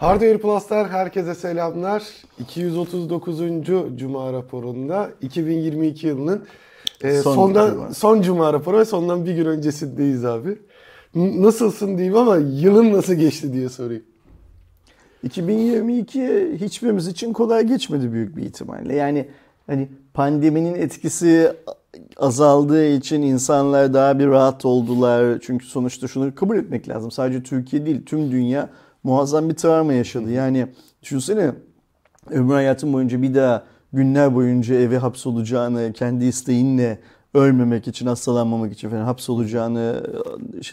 Hardware Plus'tan herkese selamlar. 239. Cuma raporunda 2022 yılının son Cuma raporu ve sondan bir gün öncesindeyiz abi. Nasılsın diyeyim ama yılın nasıl geçti diye sorayım. 2022 hiçbirimiz için kolay geçmedi büyük bir ihtimalle. Yani hani pandeminin etkisi azaldığı için insanlar daha bir rahat oldular. Çünkü sonuçta şunu kabul etmek lazım. Sadece Türkiye değil, tüm dünya muazzam bir travma yaşadı. Yani düşünsene, ömür hayatım boyunca bir daha günler boyunca eve hapsolacağını, kendi isteğinle ölmemek için, hastalanmamak için falan hapsolacağını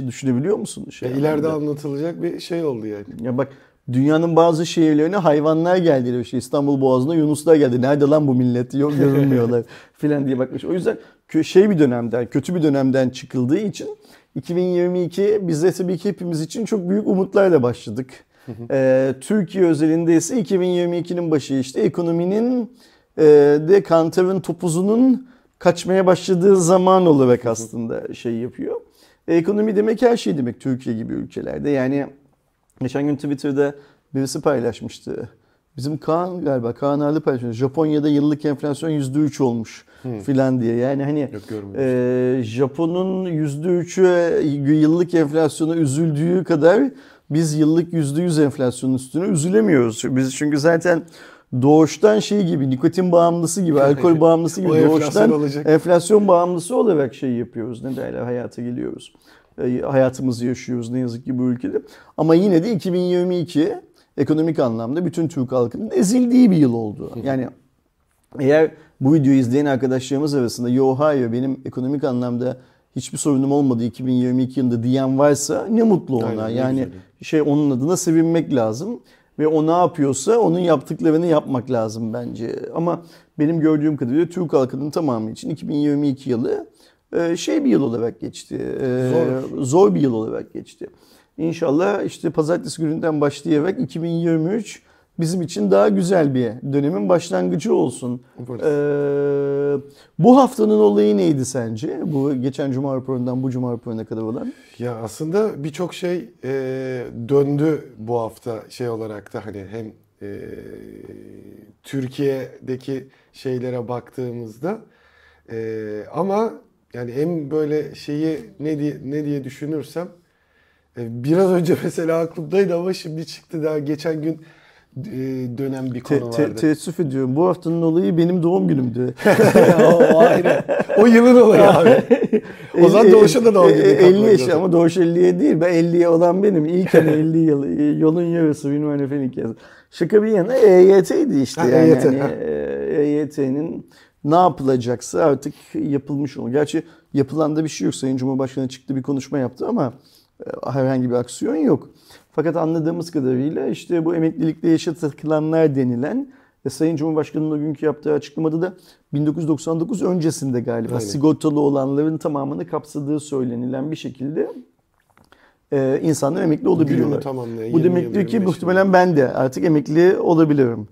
düşünebiliyor musun? İleride anlatılacak bir şey oldu yani. Ya bak, dünyanın bazı şehirlerine hayvanlar geldi. İstanbul Boğazı'na yunuslar geldi. Nerede lan bu millet? Yok, görünmüyorlar filan diye bakmış. O yüzden kötü bir dönemden çıkıldığı için 2022 bize tabii ki hepimiz için çok büyük umutlarla başladık. Türkiye özelinde ise 2022'nin başı işte ekonominin de kantarın topuzunun kaçmaya başladığı zaman olarak aslında yapıyor. Ekonomi demek her şey demek Türkiye gibi ülkelerde. Yani geçen gün Twitter'da birisi paylaşmıştı. Bizim Kaan galiba, Kaan Ali paylaşmıştı. Japonya'da yıllık enflasyon %3 olmuş filan diye. Yani hani Japon'un %3'ü yıllık enflasyona üzüldüğü kadar biz yıllık %100 enflasyonun üstüne üzülemiyoruz. Biz çünkü zaten doğuştan gibi, nikotin bağımlısı gibi, alkol bağımlısı gibi doğuştan enflasyon bağımlısı olarak yapıyoruz. Ne derler, hayata geliyoruz. Hayatımızı yaşıyoruz ne yazık ki bu ülkede. Ama yine de 2022 ekonomik anlamda bütün Türk halkının ezildiği bir yıl oldu. Yani eğer bu videoyu izleyen arkadaşlarımız arasında hayır benim ekonomik anlamda hiçbir sorunum olmadı 2022 yılında diyen varsa ne mutlu ona. Aynen, yani onun adına sevinmek lazım. Ve o ne yapıyorsa onun yaptıklarını yapmak lazım bence. Ama benim gördüğüm kadarıyla Türk halkının tamamı için 2022 yılı bir yıl olarak geçti. Zor bir yıl olarak geçti. İnşallah işte pazartesi gününden başlayarak 2023 bizim için daha güzel bir dönemin başlangıcı olsun. Bu haftanın olayı neydi sence? Bu geçen Cuma raporundan bu Cuma raporuna kadar olan. Ya aslında birçok şey döndü bu hafta olarak da hani hem Türkiye'deki şeylere baktığımızda ama yani en böyle ne diye düşünürsem biraz önce mesela aklımdaydı ama şimdi çıktı, daha geçen gün dönen bir konu vardı. Teessüf ediyorum. Bu haftanın olayı benim doğum günümdü. O yılın olayı abi. O zaman Doğuş'a da doğum günü. 50 yaş ama Doğuş 50'ye değil. Ben 50'ye olan benim. İlk 50 yıl yolun yarısı bilmem efendim ki. Şaka bir yana EYT'ydi işte. EYT'nin ne yapılacaksa artık yapılmış olur. Gerçi yapılan da bir şey yok. Sayın Cumhurbaşkanı çıktı bir konuşma yaptı ama herhangi bir aksiyon yok. Fakat anladığımız kadarıyla işte bu emeklilikte yaşa takılanlar denilen Sayın Cumhurbaşkanı'nın o günkü yaptığı açıklamada da 1999 öncesinde galiba sigortalı olanların tamamını kapsadığı söylenilen bir şekilde insanlar emekli olabiliyorlar. Bu demek diyor ki muhtemelen ben de artık emekli olabilirim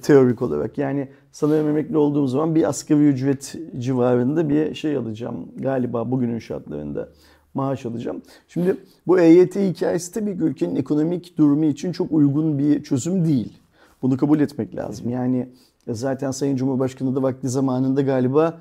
teorik olarak. Yani sanırım emekli olduğum zaman bir asgari ücret civarında bir alacağım galiba bugünün şartlarında. Maaş alacağım. Şimdi bu EYT hikayesi tabii ki ülkenin ekonomik durumu için çok uygun bir çözüm değil. Bunu kabul etmek lazım. Yani zaten Sayın Cumhurbaşkanı da vakti zamanında galiba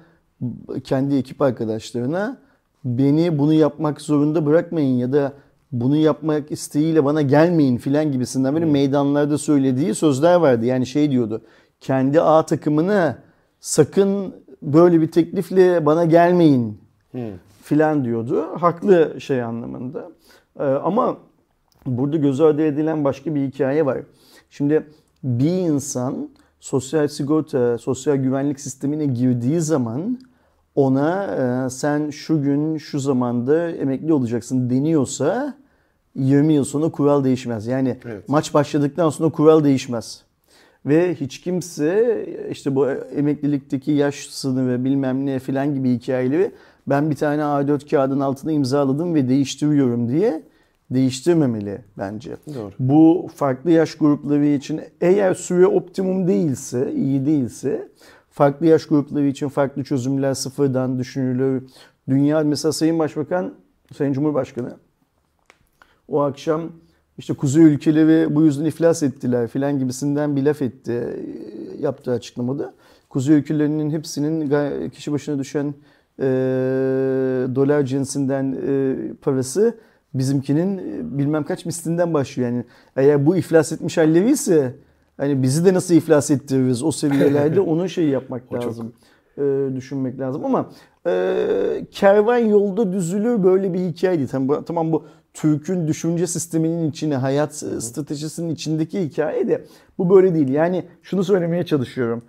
kendi ekip arkadaşlarına beni bunu yapmak zorunda bırakmayın ya da bunu yapmak isteğiyle bana gelmeyin filan gibisinden böyle meydanlarda söylediği sözler vardı. Yani diyordu, kendi A takımını sakın böyle bir teklifle bana gelmeyin filan diyordu. Haklı anlamında. Ama burada göz ardı edilen başka bir hikaye var. Şimdi bir insan sosyal sigorta, sosyal güvenlik sistemine girdiği zaman ona sen şu gün şu zamanda emekli olacaksın deniyorsa 20 yıl sonra kural değişmez. Yani maç başladıktan sonra kural değişmez. Ve hiç kimse işte bu emeklilikteki yaş sınırı bilmem ne filan gibi hikayeleri ben bir tane A4 kağıdın altına imzaladım ve değiştiriyorum diye değiştirmemeli bence. Doğru. Bu farklı yaş grupları için eğer süre optimum değilse, iyi değilse farklı yaş grupları için farklı çözümler sıfırdan düşünülür. Dünya mesela Sayın Cumhurbaşkanı o akşam İşte kuzu ülkeleri bu yüzden iflas ettiler filan gibisinden bir laf etti yaptığı açıklamada. Kuzu ülkelerinin hepsinin kişi başına düşen dolar cinsinden parası bizimkinin bilmem kaç mislinden başlıyor. Yani eğer bu iflas etmiş halleri ise hani bizi de nasıl iflas ettiririz o seviyelerde onun şeyi yapmak lazım. Düşünmek lazım ama kervan yolda düzülür böyle bir hikayeydi. Tamam bu Türk'ün düşünce sisteminin içine, hayat stratejisinin içindeki hikaye de bu böyle değil. Yani şunu söylemeye çalışıyorum.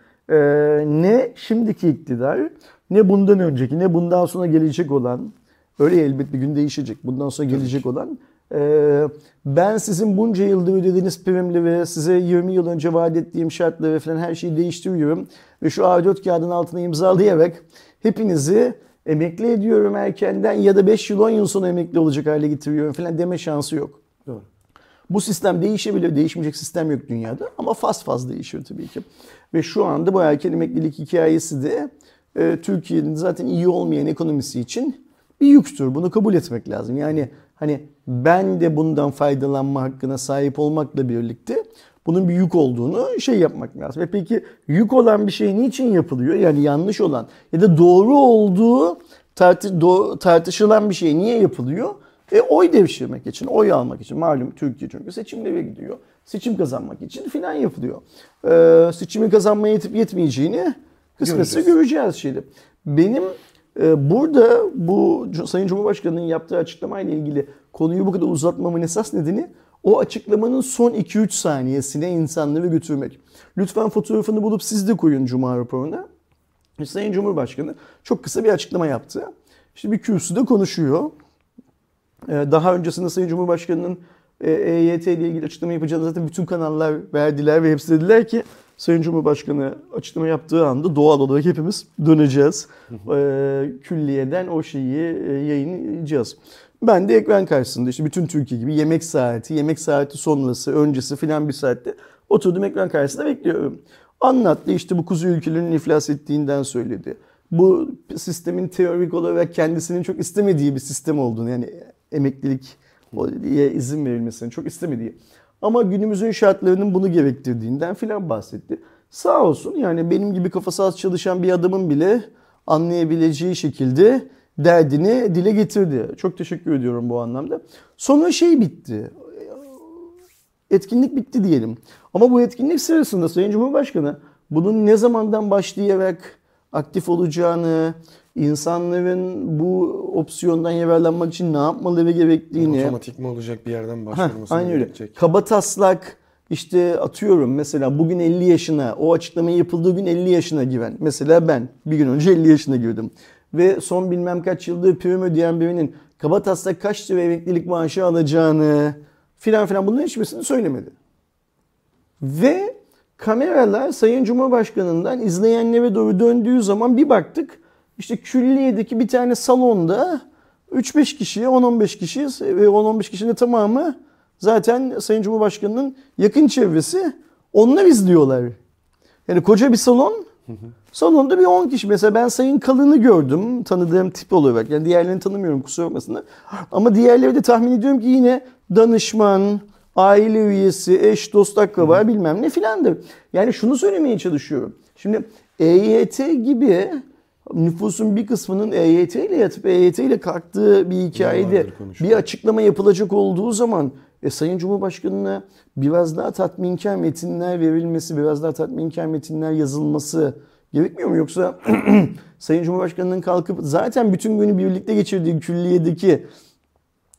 Ne şimdiki iktidar, ne bundan önceki, ne bundan sonra gelecek olan, öyle elbet bir gün değişecek, bundan sonra gelecek olan, ben sizin bunca yıldır ödediğiniz primli ve size 20 yıl önce vaat ettiğim şartları falan her şeyi değiştiriyorum ve şu A4 kağıdının altına imzalayarak hepinizi emekli ediyorum erkenden ya da 5 yıl 10 yıl sonra emekli olacak hale getiriyorum falan deme şansı yok. Doğru. Bu sistem değişebilir, değişmeyecek sistem yok dünyada ama faz değişiyor tabii ki. Ve şu anda bu erken emeklilik hikayesi de Türkiye'nin zaten iyi olmayan ekonomisi için bir yüktür. Bunu kabul etmek lazım. Yani hani ben de bundan faydalanma hakkına sahip olmakla birlikte bunun bir yük olduğunu şey yapmak lazım. Ve peki yük olan bir şey niçin yapılıyor? Yani yanlış olan ya da doğru olduğu tartışılan bir şey niye yapılıyor? Oy devşirmek için, oy almak için. Malum Türkiye çünkü seçimlere gidiyor. Seçim kazanmak için filan yapılıyor. Seçimi kazanmaya yetip yetmeyeceğini kısmetse göreceğiz şimdi. Benim burada bu Sayın Cumhurbaşkanı'nın yaptığı açıklamayla ilgili konuyu bu kadar uzatmamın esas nedeni o açıklamanın son 2-3 saniyesine insanları götürmek. Lütfen fotoğrafını bulup siz de koyun Cuma raporuna. Sayın Cumhurbaşkanı çok kısa bir açıklama yaptı. İşte bir kürsüde konuşuyor. Daha öncesinde Sayın Cumhurbaşkanı'nın EYT ile ilgili açıklama yapacağını zaten bütün kanallar verdiler ve hepsi dediler ki Sayın Cumhurbaşkanı açıklama yaptığı anda doğal olarak hepimiz döneceğiz. Külliyeden o şeyi yayınlayacağız. Ben de ekran karşısında işte bütün Türkiye gibi yemek saati sonrası, öncesi filan bir saatte oturdum ekran karşısında bekliyorum. Anlattı işte bu kuzu ülkelerinin iflas ettiğinden söyledi. Bu sistemin teorik olarak kendisinin çok istemediği bir sistem olduğunu yani emeklilik diye izin verilmesini çok istemediği. Ama günümüzün şartlarının bunu gerektirdiğinden filan bahsetti. Sağ olsun yani benim gibi kafası az çalışan bir adamın bile anlayabileceği şekilde derdini dile getirdi. Çok teşekkür ediyorum bu anlamda. Sonra şey bitti. Etkinlik bitti diyelim. Ama bu etkinlik sırasında Sayın Cumhurbaşkanı bunun ne zamandan başlayarak aktif olacağını, insanların bu opsiyondan yararlanmak için ne yapmaları gerektiğini... Otomatik mi olacak bir yerden başvurmasını gerekecek. Kaba taslak işte atıyorum mesela bugün 50 yaşına, o açıklama yapıldığı gün 50 yaşına giren. Mesela ben bir gün önce 50 yaşına girdim. Ve son bilmem kaç yıldır prim ödeyen birinin kaba taslak kaç lira emeklilik maaşı alacağını filan bunların hiçbirisini söylemedi. Ve kameralar Sayın Cumhurbaşkanı'ndan izleyenlere doğru döndüğü zaman bir baktık işte külliyedeki bir tane salonda 3-5 kişiye 10-15 kişi ve 10-15 kişinin tamamı zaten Sayın Cumhurbaşkanı'nın yakın çevresi onlar izliyorlar. Yani koca bir salon. Salonda bir 10 kişi. Mesela ben Sayın Kalın'ı gördüm tanıdığım tip olarak. Yani diğerlerini tanımıyorum kusura bakmasınlar. Ama diğerleri de tahmin ediyorum ki yine danışman, aile üyesi, eş, dost, akraba bilmem ne filandır. Yani şunu söylemeye çalışıyorum. Şimdi EYT gibi nüfusun bir kısmının EYT ile yatıp EYT ile kalktığı bir hikayede bir açıklama yapılacak olduğu zaman Sayın Cumhurbaşkanı'na biraz daha tatminkar metinler verilmesi, biraz daha tatminkar metinler yazılması gerekmiyor mu? Yoksa Sayın Cumhurbaşkanı'nın kalkıp zaten bütün günü birlikte geçirdiği külliyedeki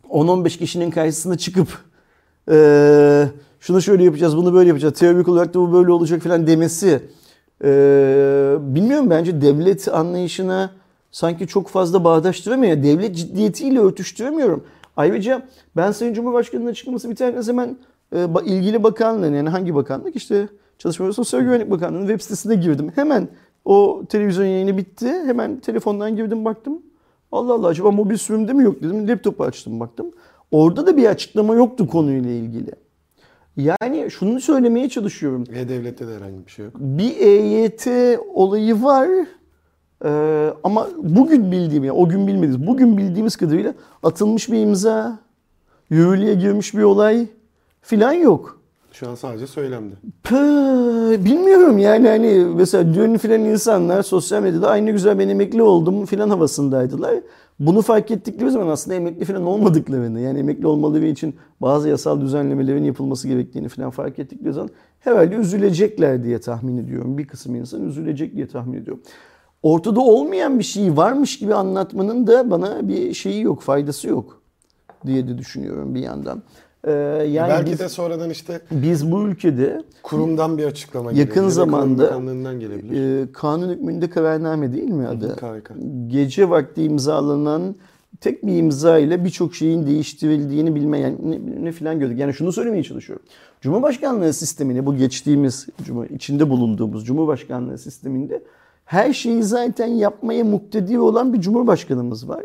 10-15 kişinin karşısına çıkıp şunu şöyle yapacağız, bunu böyle yapacağız, teorik olarak da bu böyle olacak falan demesi bilmiyorum bence devlet anlayışına sanki çok fazla bağdaştıramıyor. Devlet ciddiyetiyle örtüştüremiyorum. Ayrıca ben Sayın Cumhurbaşkanı'nın açıklaması bir tanesi hemen ilgili bakanlığın yani hangi bakanlık işte Çalışma ve Sosyal Güvenlik Bakanlığı'nın web sitesine girdim. Hemen o televizyon yayını bitti. Hemen telefondan girdim baktım. Allah Allah acaba mobil sürümde mi yok dedim. Laptopu açtım baktım. Orada da bir açıklama yoktu konuyla ilgili. Yani şunu söylemeye çalışıyorum. E-Devlet'te de herhangi bir şey yok. Bir EYT olayı var. Ama bugün bildiğimiz, o gün bilmediğimiz, bugün bildiğimiz kadarıyla atılmış bir imza, yürürlüğe girmiş bir olay, filan yok. Şu an sadece söylemdi. Bilmiyorum yani, hani mesela dün filan insanlar sosyal medyada aynı güzel ben emekli oldum filan havasındaydılar. Bunu fark ettikleri zaman aslında emekli filan olmadıklarını, yani emekli olmaları için bazı yasal düzenlemelerin yapılması gerektiğini filan fark ettikleri zaman herhalde üzülecekler diye tahmin ediyorum. Bir kısım insan üzülecek diye tahmin ediyorum. Ortada olmayan bir şeyi varmış gibi anlatmanın da bana bir şeyi yok, faydası yok diye de düşünüyorum bir yandan. Yani belki de sonradan işte biz bu ülkede kurumdan bir açıklama yakın zamanda kanun hükmünde kararname değil mi adı? Gece vakti imzalanan tek bir imza ile birçok şeyin değiştirildiğini bilmeyen ne filan gördük. Yani şunu söylemeye çalışıyorum. Cumhurbaşkanlığı sistemini, bu geçtiğimiz içinde bulunduğumuz Cumhurbaşkanlığı sisteminde her şeyi zaten yapmaya muktedir olan bir Cumhurbaşkanımız var.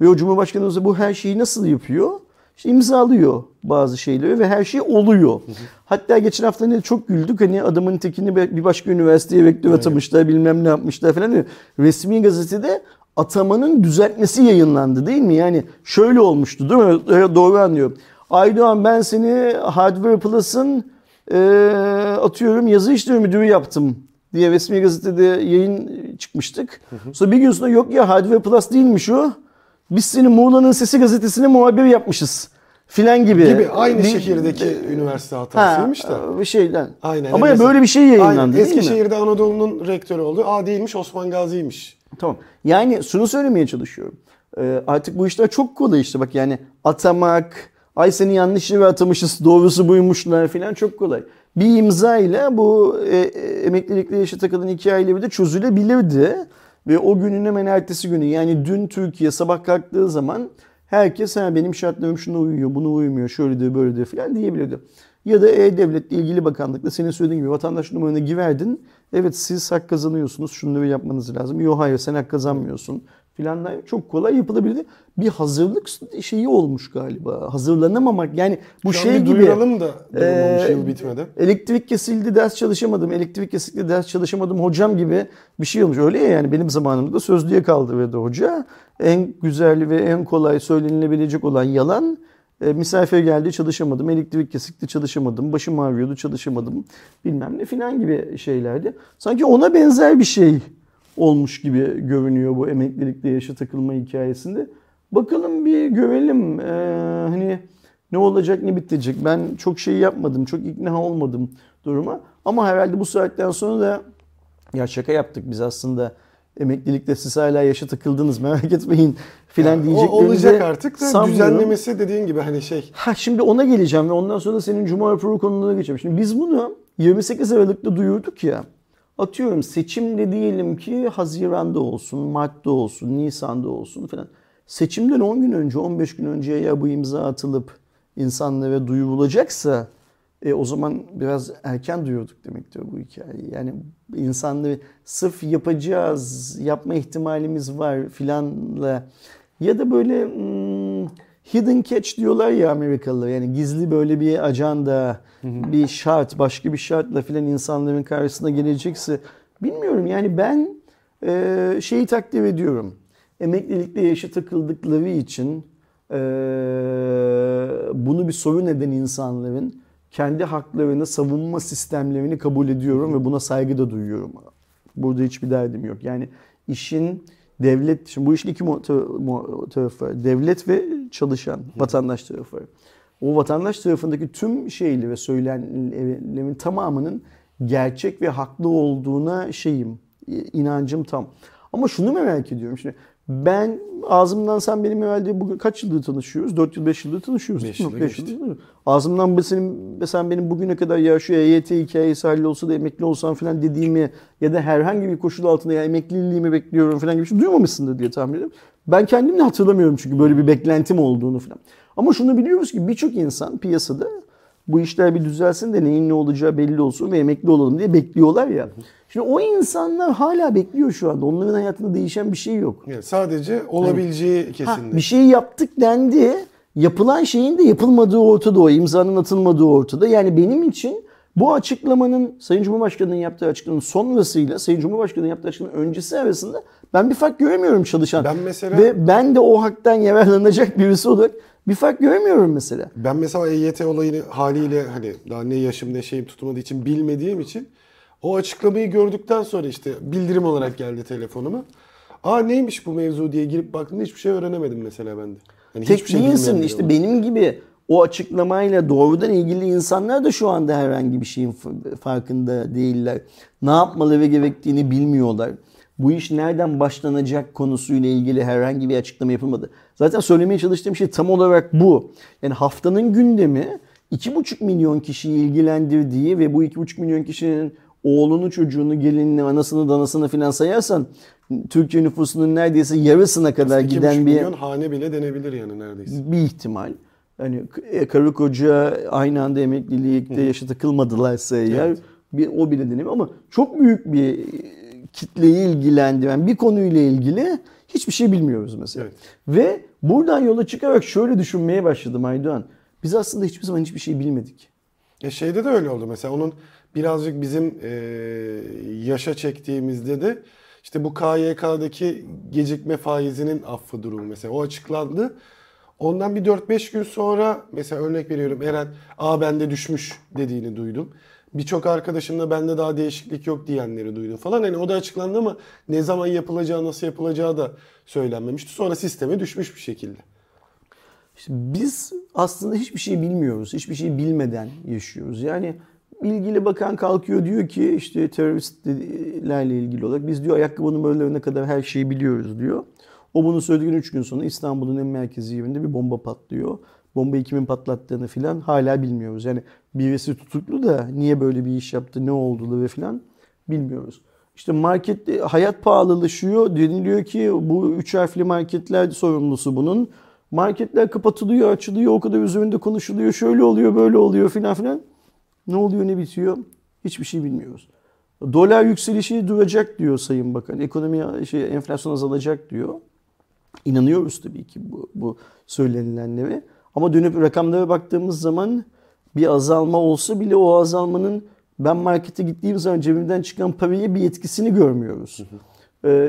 Ve o Cumhurbaşkanımız bu her şeyi nasıl yapıyor? İşte imzalıyor bazı şeyleri ve her şey oluyor. Hatta geçen hafta ne çok güldük, hani adamın tekini bir başka üniversiteye rektör atamışlar, bilmem ne yapmışlar falan. Resmi gazetede atamanın düzeltmesi yayınlandı değil mi? Yani şöyle olmuştu değil mi? Doğru anlıyorum. Aydoğan, ben seni Hardware Plus'ın atıyorum yazı işleri müdürü yaptım diye resmi gazetede yayın çıkmıştık. Sonra bir gün sonra yok ya, Hardware Plus değilmiş o. Biz seni Muğla'nın Sesi gazetesine muhabir yapmışız filan gibi. Aynı şehirdeki üniversite hatasıymış da. Şeyden. Aynen. Ama mesela, böyle bir şey yayınlandı değil mi? Eskişehir'de Anadolu'nun rektörü oldu. A değilmiş, Osman Gazi'ymiş. Tamam. Yani şunu söylemeye çalışıyorum. Artık bu işler çok kolay işte. Bak yani atamak, ay seni yanlış yere atamışız, doğrusu buymuşlar filan çok kolay. Bir imza ile bu emeklilikle yaşa takılan hikayeyle bir de çözülebilirdi. Ve o günün hemen ertesi günü, yani dün Türkiye sabah kalktığı zaman herkes benim şartlarım şuna uyuyor, buna uymuyor, şöyle de böyle de filan diyebilirdi. Ya da E-Devlet'le ilgili bakanlıkla senin söylediğin gibi vatandaş numaranı girerdin. Evet, siz hak kazanıyorsunuz, şunları yapmanız lazım. Yok hayır, sen hak kazanmıyorsun filanlar çok kolay yapılabilirdi. Bir hazırlık şeyi olmuş galiba. Hazırlanamamak yani bu şey gibi. Duyuralım da yıl bitmedi. Elektrik kesildi, ders çalışamadım. Elektrik kesildi, ders çalışamadım hocam gibi bir şey olmuş. Öyle ya, yani benim zamanımda sözlüğe kaldı ve de hoca. En güzel ve en kolay söylenilebilecek olan yalan. Misafir geldi, çalışamadım. Elektrik kesikti, çalışamadım. Başım ağrıyordu, çalışamadım. Bilmem ne filan gibi şeylerdi. Sanki ona benzer bir şey olmuş gibi görünüyor bu emeklilikle yaşa takılma hikayesinde. Bakalım bir görelim hani ne olacak ne bitecek. Ben çok şey yapmadım, çok ikna olmadım duruma. Ama herhalde bu saatten sonra da ya şaka yaptık biz aslında. Emeklilikte siz hala yaşa takıldınız, merak etmeyin filan diyeceklerinde olacak artık da sanmıyorum. Düzenlemesi dediğin gibi hani şey. Şimdi ona geleceğim ve ondan sonra da senin Cuma raporu konularına geçeceğim. Şimdi biz bunu 28 Aralık'ta duyurduk ya. Atıyorum seçimde diyelim ki Haziran'da olsun, Mart'ta olsun, Nisan'da olsun filan. Seçimden 10 gün önce, 15 gün önce ya bu imza atılıp insanlara duyurulacaksa o zaman biraz erken duyurduk demektir bu hikayeyi. Yani insanları sırf yapacağız, yapma ihtimalimiz var filanla ya da böyle hidden catch diyorlar ya Amerikalılar. Yani gizli böyle bir ajanda, bir şart, başka bir şartla filan insanların karşısına gelecekse bilmiyorum. Yani ben şeyi takdir ediyorum. Emeklilikte yaşa takıldıkları için bunu bir sorun eden insanların kendi haklarını savunma sistemlerini kabul ediyorum ve buna saygı da duyuyorum. Burada hiçbir derdim yok. Yani işin devlet, şimdi bu işin iki tarafı var. Devlet ve çalışan vatandaş tarafı var. O vatandaş tarafındaki tüm şeyli ve söylenenlerin tamamının gerçek ve haklı olduğuna inancım tam. Ama şunu merak ediyorum şimdi. Ben ağzımdan sen benim evvelde bugün kaç yıldır tanışıyoruz? 4 yıl 5 yıldır tanışıyoruz. 5 yıldır geçti. Ağzımdan sen benim bugüne kadar ya şu EYT hikayesi hallolsa da emekli olsam falan dediğimi ya da herhangi bir koşul altında ya emekliliğimi bekliyorum falan gibi bir şey duymamışsındır diye tahmin ediyorum. Ben kendim de hatırlamıyorum çünkü böyle bir beklentim olduğunu falan. Ama şunu biliyoruz ki birçok insan piyasada bu işler bir düzelsin de neyin ne olacağı belli olsun ve emekli olalım diye bekliyorlar ya. Şimdi o insanlar hala bekliyor şu anda. Onların hayatında değişen bir şey yok. Yani sadece olabileceği kesinlikle. Bir şey yaptık dendi. Yapılan şeyin de yapılmadığı ortada, o imzanın atılmadığı ortada. Yani benim için bu açıklamanın, Sayın Cumhurbaşkanı'nın yaptığı açıklamanın sonrasıyla Sayın Cumhurbaşkanı'nın yaptığı açıklamanın öncesi arasında ben bir fark göremiyorum çalışan. Ben mesela... Ve ben de o haktan yararlanacak birisi olarak bir fark görmüyorum mesela. Ben mesela EYT olayını haliyle hani daha ne yaşım ne şeyim tutmadığı için bilmediğim için o açıklamayı gördükten sonra işte bildirim olarak geldi telefonuma. Aa neymiş bu mevzu diye girip baktığımda hiçbir şey öğrenemedim mesela ben de. Yani tek şey değilsin işte, benim gibi o açıklamayla doğrudan ilgili insanlar da şu anda herhangi bir şeyin farkında değiller. Ne yapmaları gerektiğini bilmiyorlar. Bu iş nereden başlanacak konusuyla ilgili herhangi bir açıklama yapılmadı. Zaten söylemeye çalıştığım şey tam olarak bu. Yani haftanın gündemi 2,5 milyon kişiyi ilgilendirdiği ve bu 2,5 milyon kişinin oğlunu, çocuğunu, gelinini, anasını, danasını filan sayarsan Türkiye nüfusunun neredeyse yarısına kadar giden bir... 2,5 milyon hane bile denebilir yani neredeyse. Bir ihtimal. Hani karı koca aynı anda emeklilikte yaşa takılmadılarsa eğer evet, o bile denebilir ama çok büyük bir kitleyi ilgilendiren bir konuyla ilgili hiçbir şey bilmiyoruz mesela. Evet. Ve buradan yola çıkarak şöyle düşünmeye başladım Aydoğan. Biz aslında hiçbir zaman hiçbir şey bilmedik. Şeyde de öyle oldu mesela, onun birazcık bizim yaşa çektiğimizde de işte bu KYK'daki gecikme faizinin affı durumu mesela, o açıklandı. Ondan bir 4-5 gün sonra mesela örnek veriyorum Eren, aa bende düşmüş dediğini duydum. Birçok arkadaşım da bende daha değişiklik yok diyenleri duydum falan. Yani o da açıklandı ama ne zaman yapılacağı, nasıl yapılacağı da söylenmemişti. Sonra sisteme düşmüş bir şekilde. İşte biz aslında hiçbir şey bilmiyoruz. Hiçbir şey bilmeden yaşıyoruz. Yani ilgili bakan kalkıyor diyor ki işte teröristlerle ilgili olarak biz diyor ayakkabı numaralarına kadar her şeyi biliyoruz diyor. O bunu söylediği 3 gün sonra İstanbul'un en merkezi yerinde bir bomba patlıyor. Bombayı kimin patlattığını filan hala bilmiyoruz. Yani birisi tutuklu da niye böyle bir iş yaptı, ne oldu ve filan bilmiyoruz. İşte markette hayat pahalılaşıyor. Deniliyor ki bu 3 harfli marketler sorumlusu bunun. Marketler kapatılıyor, açılıyor, o kadar üzerinde konuşuluyor. Şöyle oluyor, böyle oluyor filan filan. Ne oluyor, ne bitiyor? Hiçbir şey bilmiyoruz. Dolar yükselişi duracak diyor Sayın Bakan. Ekonomi enflasyon azalacak diyor. İnanıyoruz tabii ki bu söylenilenlere. Ama dönüp rakamlara baktığımız zaman bir azalma olsa bile o azalmanın ben markete gittiğim zaman cebimden çıkan paraya bir etkisini görmüyoruz.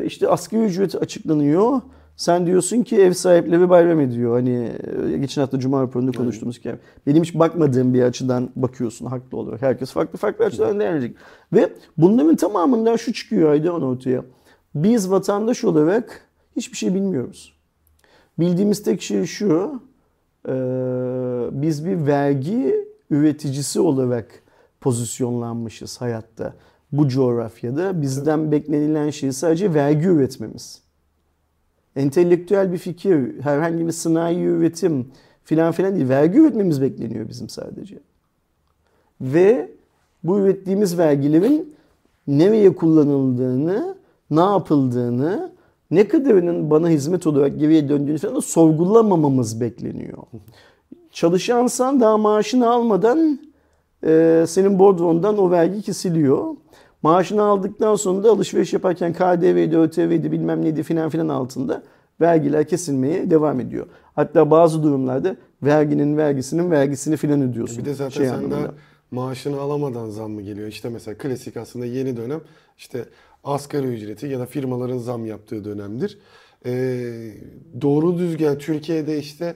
İşte asgari ücret açıklanıyor. Sen diyorsun ki ev sahipleri bayram ediyor. Hani geçen hafta Cuma raporunda konuştuğumuz gibi. Benim hiç bakmadığım bir açıdan bakıyorsun haklı olarak. Herkes farklı farklı açıdan değerlenecek. Ve bunların tamamından şu çıkıyor Aydan ortaya. Biz vatandaş olarak hiçbir şey bilmiyoruz. Bildiğimiz tek şey şu. Biz bir vergi üreticisi olarak pozisyonlanmışız hayatta. Bu coğrafyada bizden beklenilen şey sadece vergi üretmemiz. Entelektüel bir fikir, herhangi bir sanayi üretim filan filan değil. Vergi üretmemiz bekleniyor bizim sadece. Ve bu ürettiğimiz vergilerin nereye kullanıldığını, ne yapıldığını, ne kadarının bana hizmet olarak geriye döndüğünü falan da sorgulamamamız bekleniyor. Çalışansan daha maaşını almadan senin bordrondan o vergi kesiliyor. Maaşını aldıktan sonra da alışveriş yaparken KDV'di, ÖTV'di, bilmem neydi filan filan altında vergiler kesilmeye devam ediyor. Hatta bazı durumlarda vergisini filan ödüyorsun. Bir de zaten sen de maaşını alamadan zam mı geliyor? İşte mesela klasik aslında yeni dönem işte asgari ücreti ya da firmaların zam yaptığı dönemdir. Doğru düzgün Türkiye'de işte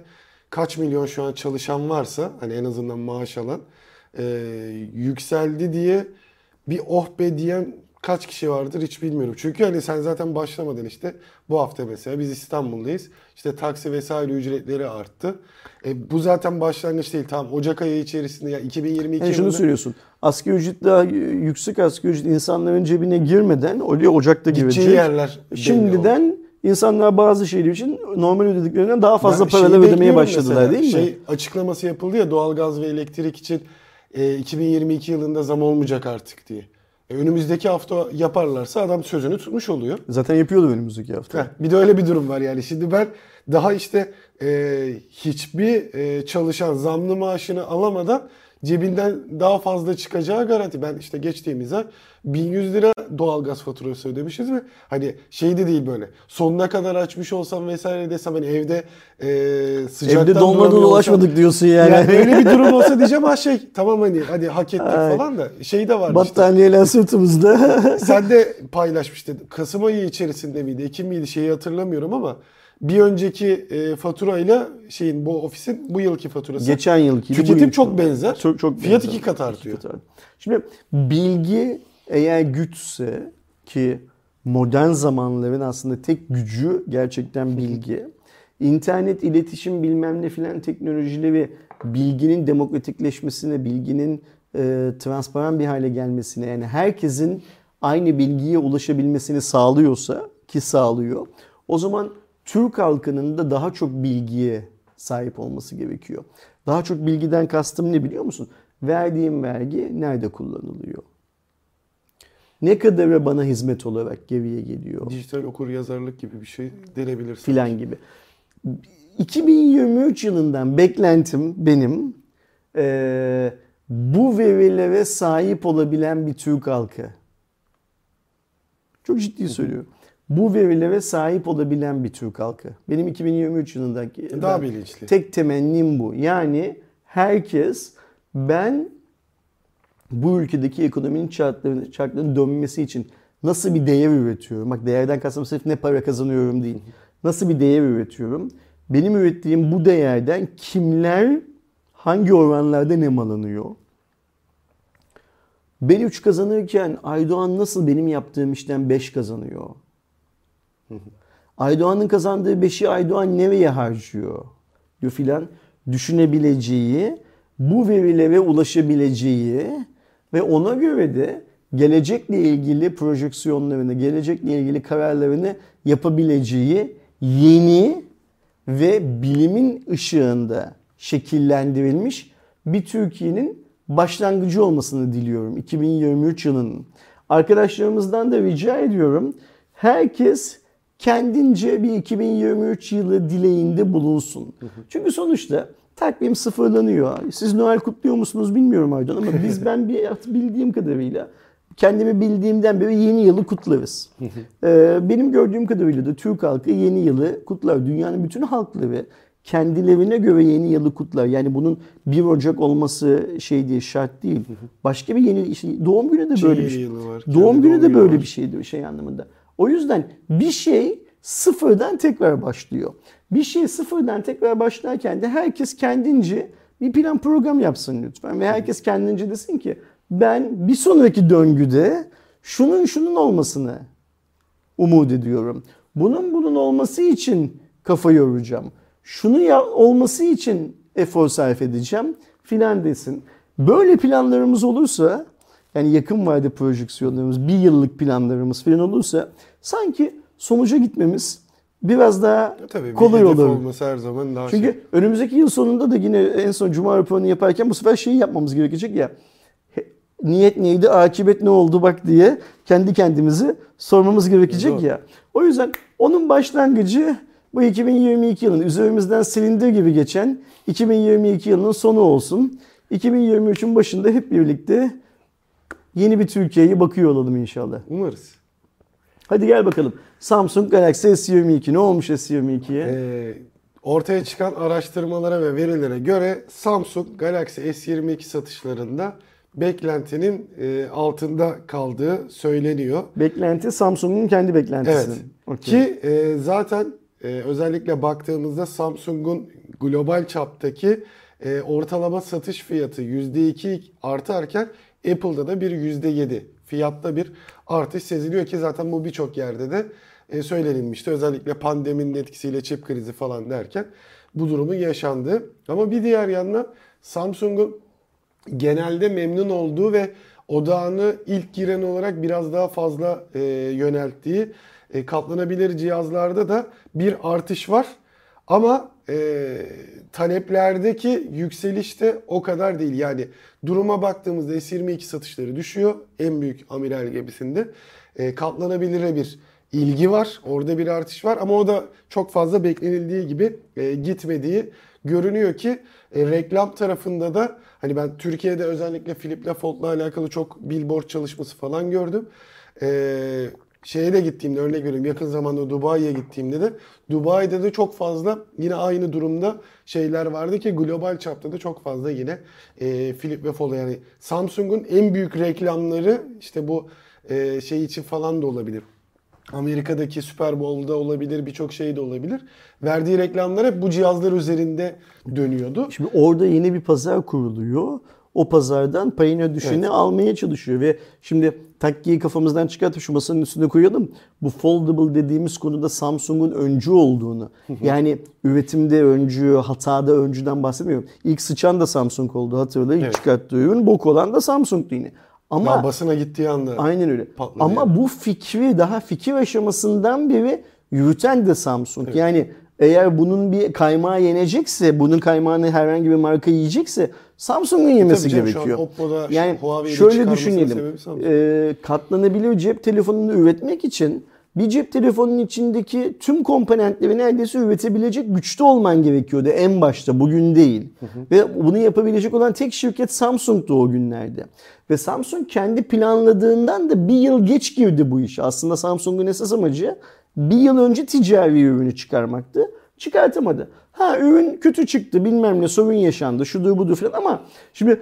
kaç milyon şu an çalışan varsa hani en azından maaş alan yükseldi diye bir oh be diyen kaç kişi vardır hiç bilmiyorum. Çünkü hani sen zaten başlamadan işte bu hafta mesela biz İstanbul'dayız. İşte taksi vesaire ücretleri arttı. Bu zaten başlangıç değil. Tamam Ocak ayı içerisinde ya 2022 yılında... Yani şunu söylüyorsun. Asgari ücret daha yüksek asgari ücret insanların cebine girmeden oraya Ocak'ta girecek. Yerler şimdiden insanlar bazı şeyler için normal ödediklerinden daha fazla paralar ödemeye başladılar mesela, değil mi? Açıklaması yapıldı ya doğalgaz ve elektrik için 2022 yılında zam olmayacak artık diye. Önümüzdeki hafta yaparlarsa adam sözünü tutmuş oluyor. Zaten yapıyordu önümüzdeki hafta. Bir de öyle bir durum var yani. Şimdi ben daha işte hiçbir çalışan zamlı maaşını alamadan cebinden daha fazla çıkacağı garanti. Ben işte geçtiğimiz ay 1100 lira doğalgaz faturası ödemişiz ve hani şey de değil böyle sonuna kadar açmış olsam vesaire desem hani evde sıcaktan evde donmadan dolaşmadık diyorsun yani. Yani öyle bir durum olsa diyeceğim ha tamam hani hadi hak ettik falan da şey de var. Battaniyeler işte sırtımızda. Sen de paylaşmıştın. Kasım ayı içerisinde miydi? Ekim miydi? Şeyi hatırlamıyorum ama bir önceki faturayla şeyin, bu ofisin bu yılki faturası. Geçen yılki. Tüketim çok benzer. Çok fiyat benzer. 2 kat artıyor. Şimdi bilgi eğer güçse, ki modern zamanların aslında tek gücü gerçekten bilgi. İnternet, iletişim, bilmem ne filan teknolojileri bilginin demokratikleşmesine, bilginin transparan bir hale gelmesine, yani herkesin aynı bilgiye ulaşabilmesini sağlıyorsa, ki sağlıyor, o zaman Türk halkının da daha çok bilgiye sahip olması gerekiyor. Daha çok bilgiden kastım ne biliyor musun? Verdiğim vergi nerede kullanılıyor? Ne kadarı bana hizmet olarak geriye geliyor? Dijital okuryazarlık gibi bir şey denebilirsin. Filan gibi. 2023 yılından beklentim benim bu verilere sahip olabilen bir Türk halkı. Çok ciddi söylüyorum. Bu verilere sahip olabilen bir Türk halkı. Benim 2023 yılındaki daha bilinçli tek temennim bu. Yani herkes ben bu ülkedeki ekonominin çarklarının dönmesi için nasıl bir değer üretiyorum? Bak, değerden kastım sırf ne para kazanıyorum değil. Nasıl bir değer üretiyorum? Benim ürettiğim bu değerden kimler hangi oranlarda nemalanıyor? Ben 3 kazanırken Aydoğan nasıl benim yaptığım işten 5 kazanıyor? Aydoğan'ın kazandığı 5'i Aydoğan nereye harcıyor? Diyor filan düşünebileceği, bu verilere ulaşabileceği ve ona göre de gelecekle ilgili projeksiyonlarını, gelecekle ilgili kararlarını yapabileceği yeni ve bilimin ışığında şekillendirilmiş bir Türkiye'nin başlangıcı olmasını diliyorum 2023 yılının. Arkadaşlarımızdan da rica ediyorum, herkes kendince bir 2023 yılı dileğinde bulunsun. Çünkü sonuçta takvim sıfırlanıyor. Siz Noel kutluyor musunuz bilmiyorum Aydoğan, ama ben bildiğim kadarıyla, kendimi bildiğimden beri yeni yılı kutlarız. Benim gördüğüm kadarıyla da Türk halkı yeni yılı kutlar. Dünyanın bütün halkları kendilerine göre yeni yılı kutlar. Yani bunun 1 Ocak olması şey diye şart değil. Başka bir yeni işte, doğum günü de böyle bir şey. Doğum günü de böyle bir şeydir, şey anlamında. O yüzden bir şey sıfırdan tekrar başlıyor. Bir şey sıfırdan tekrar başlarken de herkes kendince bir plan program yapsın lütfen. Ve herkes kendince desin ki ben bir sonraki döngüde şunun olmasını umut ediyorum. Bunun olması için kafa yoracağım. Olması için efor sarf edeceğim filan desin. Böyle planlarımız olursa, yani yakın vadeli projeksiyonlarımız, 1 yıllık planlarımız filan olursa sanki sonuca gitmemiz biraz daha tabii, kolay olur. Her zaman daha çünkü şey, önümüzdeki yıl sonunda da yine en son Cuma raporunu yaparken bu sefer şeyi yapmamız gerekecek ya. Niyet neydi, akıbet ne oldu bak diye kendi kendimizi sormamız gerekecek evet, ya. O yüzden onun başlangıcı bu 2022 yılının üzerimizden silindir gibi geçen 2022 yılının sonu olsun. 2023'ün başında hep birlikte yeni bir Türkiye'ye bakıyor olalım inşallah. Umarız. Hadi gel bakalım. Samsung Galaxy S22. Ne olmuş S22'ye? Ortaya çıkan araştırmalara ve verilere göre Samsung Galaxy S22 satışlarında beklentinin altında kaldığı söyleniyor. Beklenti Samsung'un kendi beklentisi. Evet. Okay. Ki zaten özellikle baktığımızda Samsung'un global çaptaki ortalama satış fiyatı %2 artarken Apple'da da bir %7 fiyatta bir artış seziliyor ki zaten bu birçok yerde de söylenilmişti. Özellikle pandeminin etkisiyle çip krizi falan derken bu durumun yaşandı. Ama bir diğer yandan Samsung'un genelde memnun olduğu ve odağını ilk giren olarak biraz daha fazla yönelttiği katlanabilir cihazlarda da bir artış var. Ama taleplerdeki yükseliş de o kadar değil. Yani duruma baktığımızda S22 satışları düşüyor. En büyük amiral gemisinde. Katlanabilire bir ilgi var. Orada bir artış var. Ama o da çok fazla beklenildiği gibi gitmediği görünüyor ki reklam tarafında da hani ben Türkiye'de özellikle Philip LaFold'la alakalı çok billboard çalışması falan gördüm. Şeye de gittiğimde, örnek veriyorum, yakın zamanda Dubai'ye gittiğimde de Dubai'de de çok fazla yine aynı durumda şeyler vardı ki global çapta da çok fazla yine Philip LaFold, yani Samsung'un en büyük reklamları işte bu şey için falan da olabilir. Amerika'daki Super Bowl'da olabilir, birçok şey de olabilir. Verdiği reklamlar hep bu cihazlar üzerinde dönüyordu. Şimdi orada yeni bir pazar kuruluyor. O pazardan payına düşeni almaya çalışıyor ve şimdi takkiyi kafamızdan çıkartıp şu masanın üstüne koyalım. Bu foldable dediğimiz konuda Samsung'un öncü olduğunu, yani üretimde öncü, hatada öncüden bahsetmiyorum. İlk sıçan da Samsung oldu, hatırlayın. Evet. Çıkarttığı ürün bok olan da Samsung'du yine. Ama ya basına gittiği anda. Aynen öyle. Patladı ama yani. Bu fikri daha fikir aşamasından beri yürüten de Samsung. Evet. Yani eğer bunun bir kaymağı yenecekse, bunun kaymağını herhangi bir marka yiyecekse Samsung'un yemesi gerekiyor. Oppo'da, yani şöyle düşünelim. Katlanabilir cep telefonunu üretmek için bir cep telefonunun içindeki tüm komponentleri neredeyse üretebilecek güçte olman gerekiyordu en başta, bugün değil. Ve bunu yapabilecek olan tek şirket Samsung'du o günlerde. Ve Samsung kendi planladığından da bir yıl geç girdi bu iş. Aslında Samsung'un esas amacı bir yıl önce ticari ürünü çıkarmaktı. Çıkartamadı. Ha, ürün kötü çıktı, bilmem ne sorun yaşandı, şudur budur falan, ama şimdi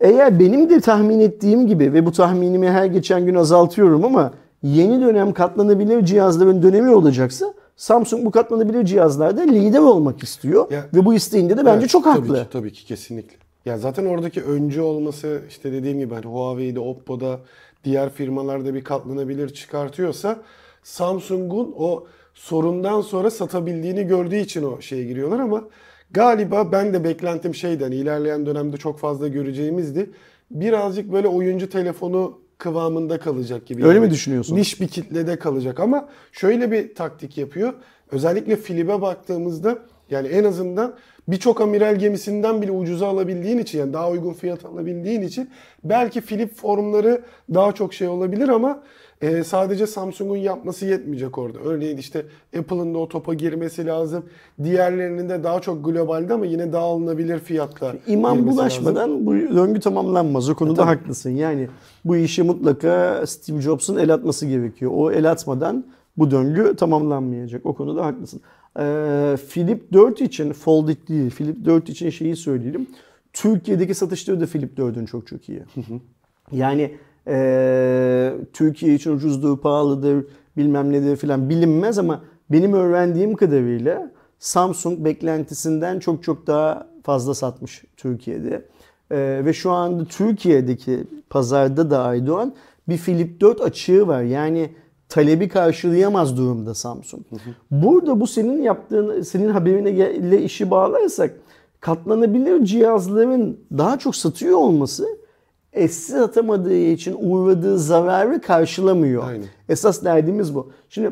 eğer benim de tahmin ettiğim gibi, ve bu tahminimi her geçen gün azaltıyorum ama yeni dönem katlanabilir cihazların dönemi olacaksa Samsung bu katlanabilir cihazlarda lider olmak istiyor ya, ve bu isteğinde de bence çok haklı. Tabii ki kesinlikle. Ya zaten oradaki öncü olması, işte dediğim gibi hani Huawei'de, Oppo'da, diğer firmalarda bir katlanabilir çıkartıyorsa Samsung'un o sorundan sonra satabildiğini gördüğü için o şeye giriyorlar, ama galiba ben de beklentim şeydi, hani ilerleyen dönemde çok fazla göreceğimizdi. Birazcık böyle oyuncu telefonu kıvamında kalacak gibi. Öyle yani mi düşünüyorsun? Niş bir kitlede kalacak, ama şöyle bir taktik yapıyor. Özellikle Flip'e baktığımızda yani en azından birçok amiral gemisinden bile ucuza alabildiğin için, yani daha uygun fiyat alabildiğin için belki Flip formları daha çok şey olabilir, ama sadece Samsung'un yapması yetmeyecek orada. Örneğin işte Apple'ın da o topa girmesi lazım. Diğerlerinin de daha çok globalde ama yine daha alınabilir fiyatta. İmam bulaşmadan lazım. Bu döngü tamamlanmaz. O konuda haklısın. Yani bu işi mutlaka Steve Jobs'un el atması gerekiyor. O el atmadan bu döngü tamamlanmayacak. O konuda haklısın. Flip 4 için, Fold değil, Flip 4 için şeyi söyleyelim. Türkiye'deki satışları da Flip 4'ün çok iyi. Yani Türkiye için ucuzdur, pahalıdır, bilmem nedir filan bilinmez, ama benim öğrendiğim kadarıyla Samsung beklentisinden çok daha fazla satmış Türkiye'de. Ve şu anda Türkiye'deki pazarda da Aydoğan bir Flip 4 açığı var. Yani talebi karşılayamaz durumda Samsung. Burada bu senin yaptığın, senin haberine ile işi bağlarsak, katlanabilir cihazların daha çok satıyor olması eşsiz atamadığı için uğradığı zararı karşılamıyor. Aynen. Esas derdimiz bu. Şimdi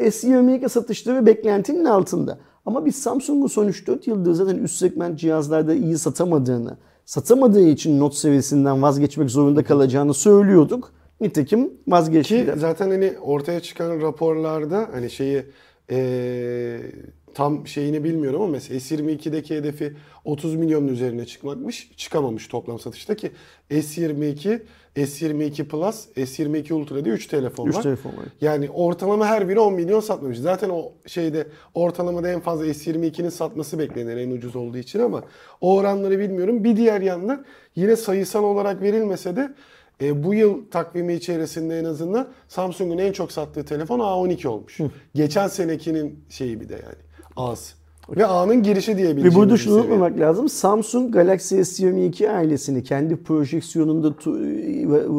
S22 satışları beklentinin altında. Ama biz Samsung'un son 3-4 yıldır zaten üst segment cihazlarda iyi satamadığını, satamadığı için Note seviyesinden vazgeçmek zorunda kalacağını söylüyorduk. Nitekim vazgeçti. Ki zaten hani ortaya çıkan raporlarda hani şeyi tam şeyini bilmiyorum ama mesela S22'deki hedefi 30 milyonun üzerine çıkmakmış. Çıkamamış toplam satışta, ki S22, S22 Plus, S22 Ultra diye 3 telefon var. Yani ortalama her biri 10 milyon satmamış. Zaten o şeyde ortalamada en fazla S22'nin satması beklenen, en ucuz olduğu için, ama o oranları bilmiyorum. Bir diğer yandan yine sayısal olarak verilmese de bu yıl takvimi içerisinde en azından Samsung'un en çok sattığı telefon A12 olmuş. Geçen senekinin şeyi bir de yani az. Ve A'nın girişi diyebileceğimiz. Ve burada şunu unutmamak lazım. Samsung Galaxy S22 ailesini kendi projeksiyonunda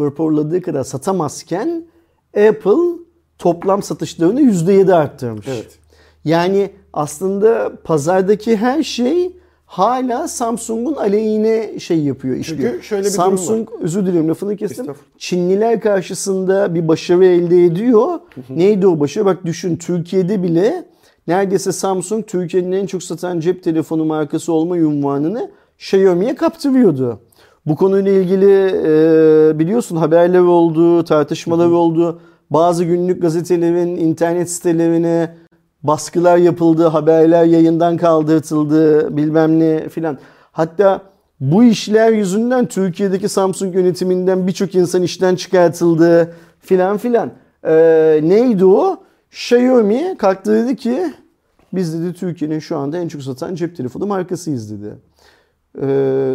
raporladığı kadar satamazken Apple toplam satışlarını %7 arttırmış. Evet. Yani aslında pazardaki her şey hala Samsung'un aleyhine şey yapıyor, işliyor. Çünkü şöyle bir Samsung, özür dilerim lafını kestim. Çinliler karşısında bir başarı elde ediyor. Neydi o başarı? Bak düşün, Türkiye'de bile neredeyse Samsung Türkiye'nin en çok satan cep telefonu markası olma unvanını Xiaomi'ye kaptırıyordu. Bu konuyla ilgili biliyorsun haberler oldu, tartışmalar oldu. Bazı günlük gazetelerin internet sitelerine baskılar yapıldı, haberler yayından kaldırtıldı, bilmem ne filan. Hatta bu işler yüzünden Türkiye'deki Samsung yönetiminden birçok insan işten çıkartıldı filan filan. Neydi o? Xiaomi kalktı dedi ki biz dedi Türkiye'nin şu anda en çok satan cep telefonu markasıyız dedi.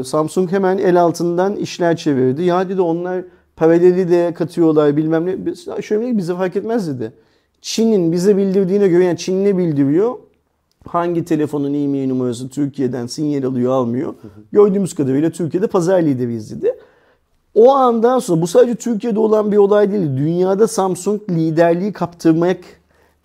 Samsung hemen el altından işler çevirdi. Ya dedi onlar paraleli de katıyorlar bilmem ne. Xiaomi bize fark etmez dedi. Çin'in bize bildirdiğine göre, yani Çin ne bildiriyor? Hangi telefonun IMEI numarası Türkiye'den sinyal alıyor, almıyor. Gördüğümüz kadarıyla Türkiye'de pazar lideriyiz dedi. O andan sonra bu sadece Türkiye'de olan bir olay değil. Dünyada Samsung liderliği kaptırmak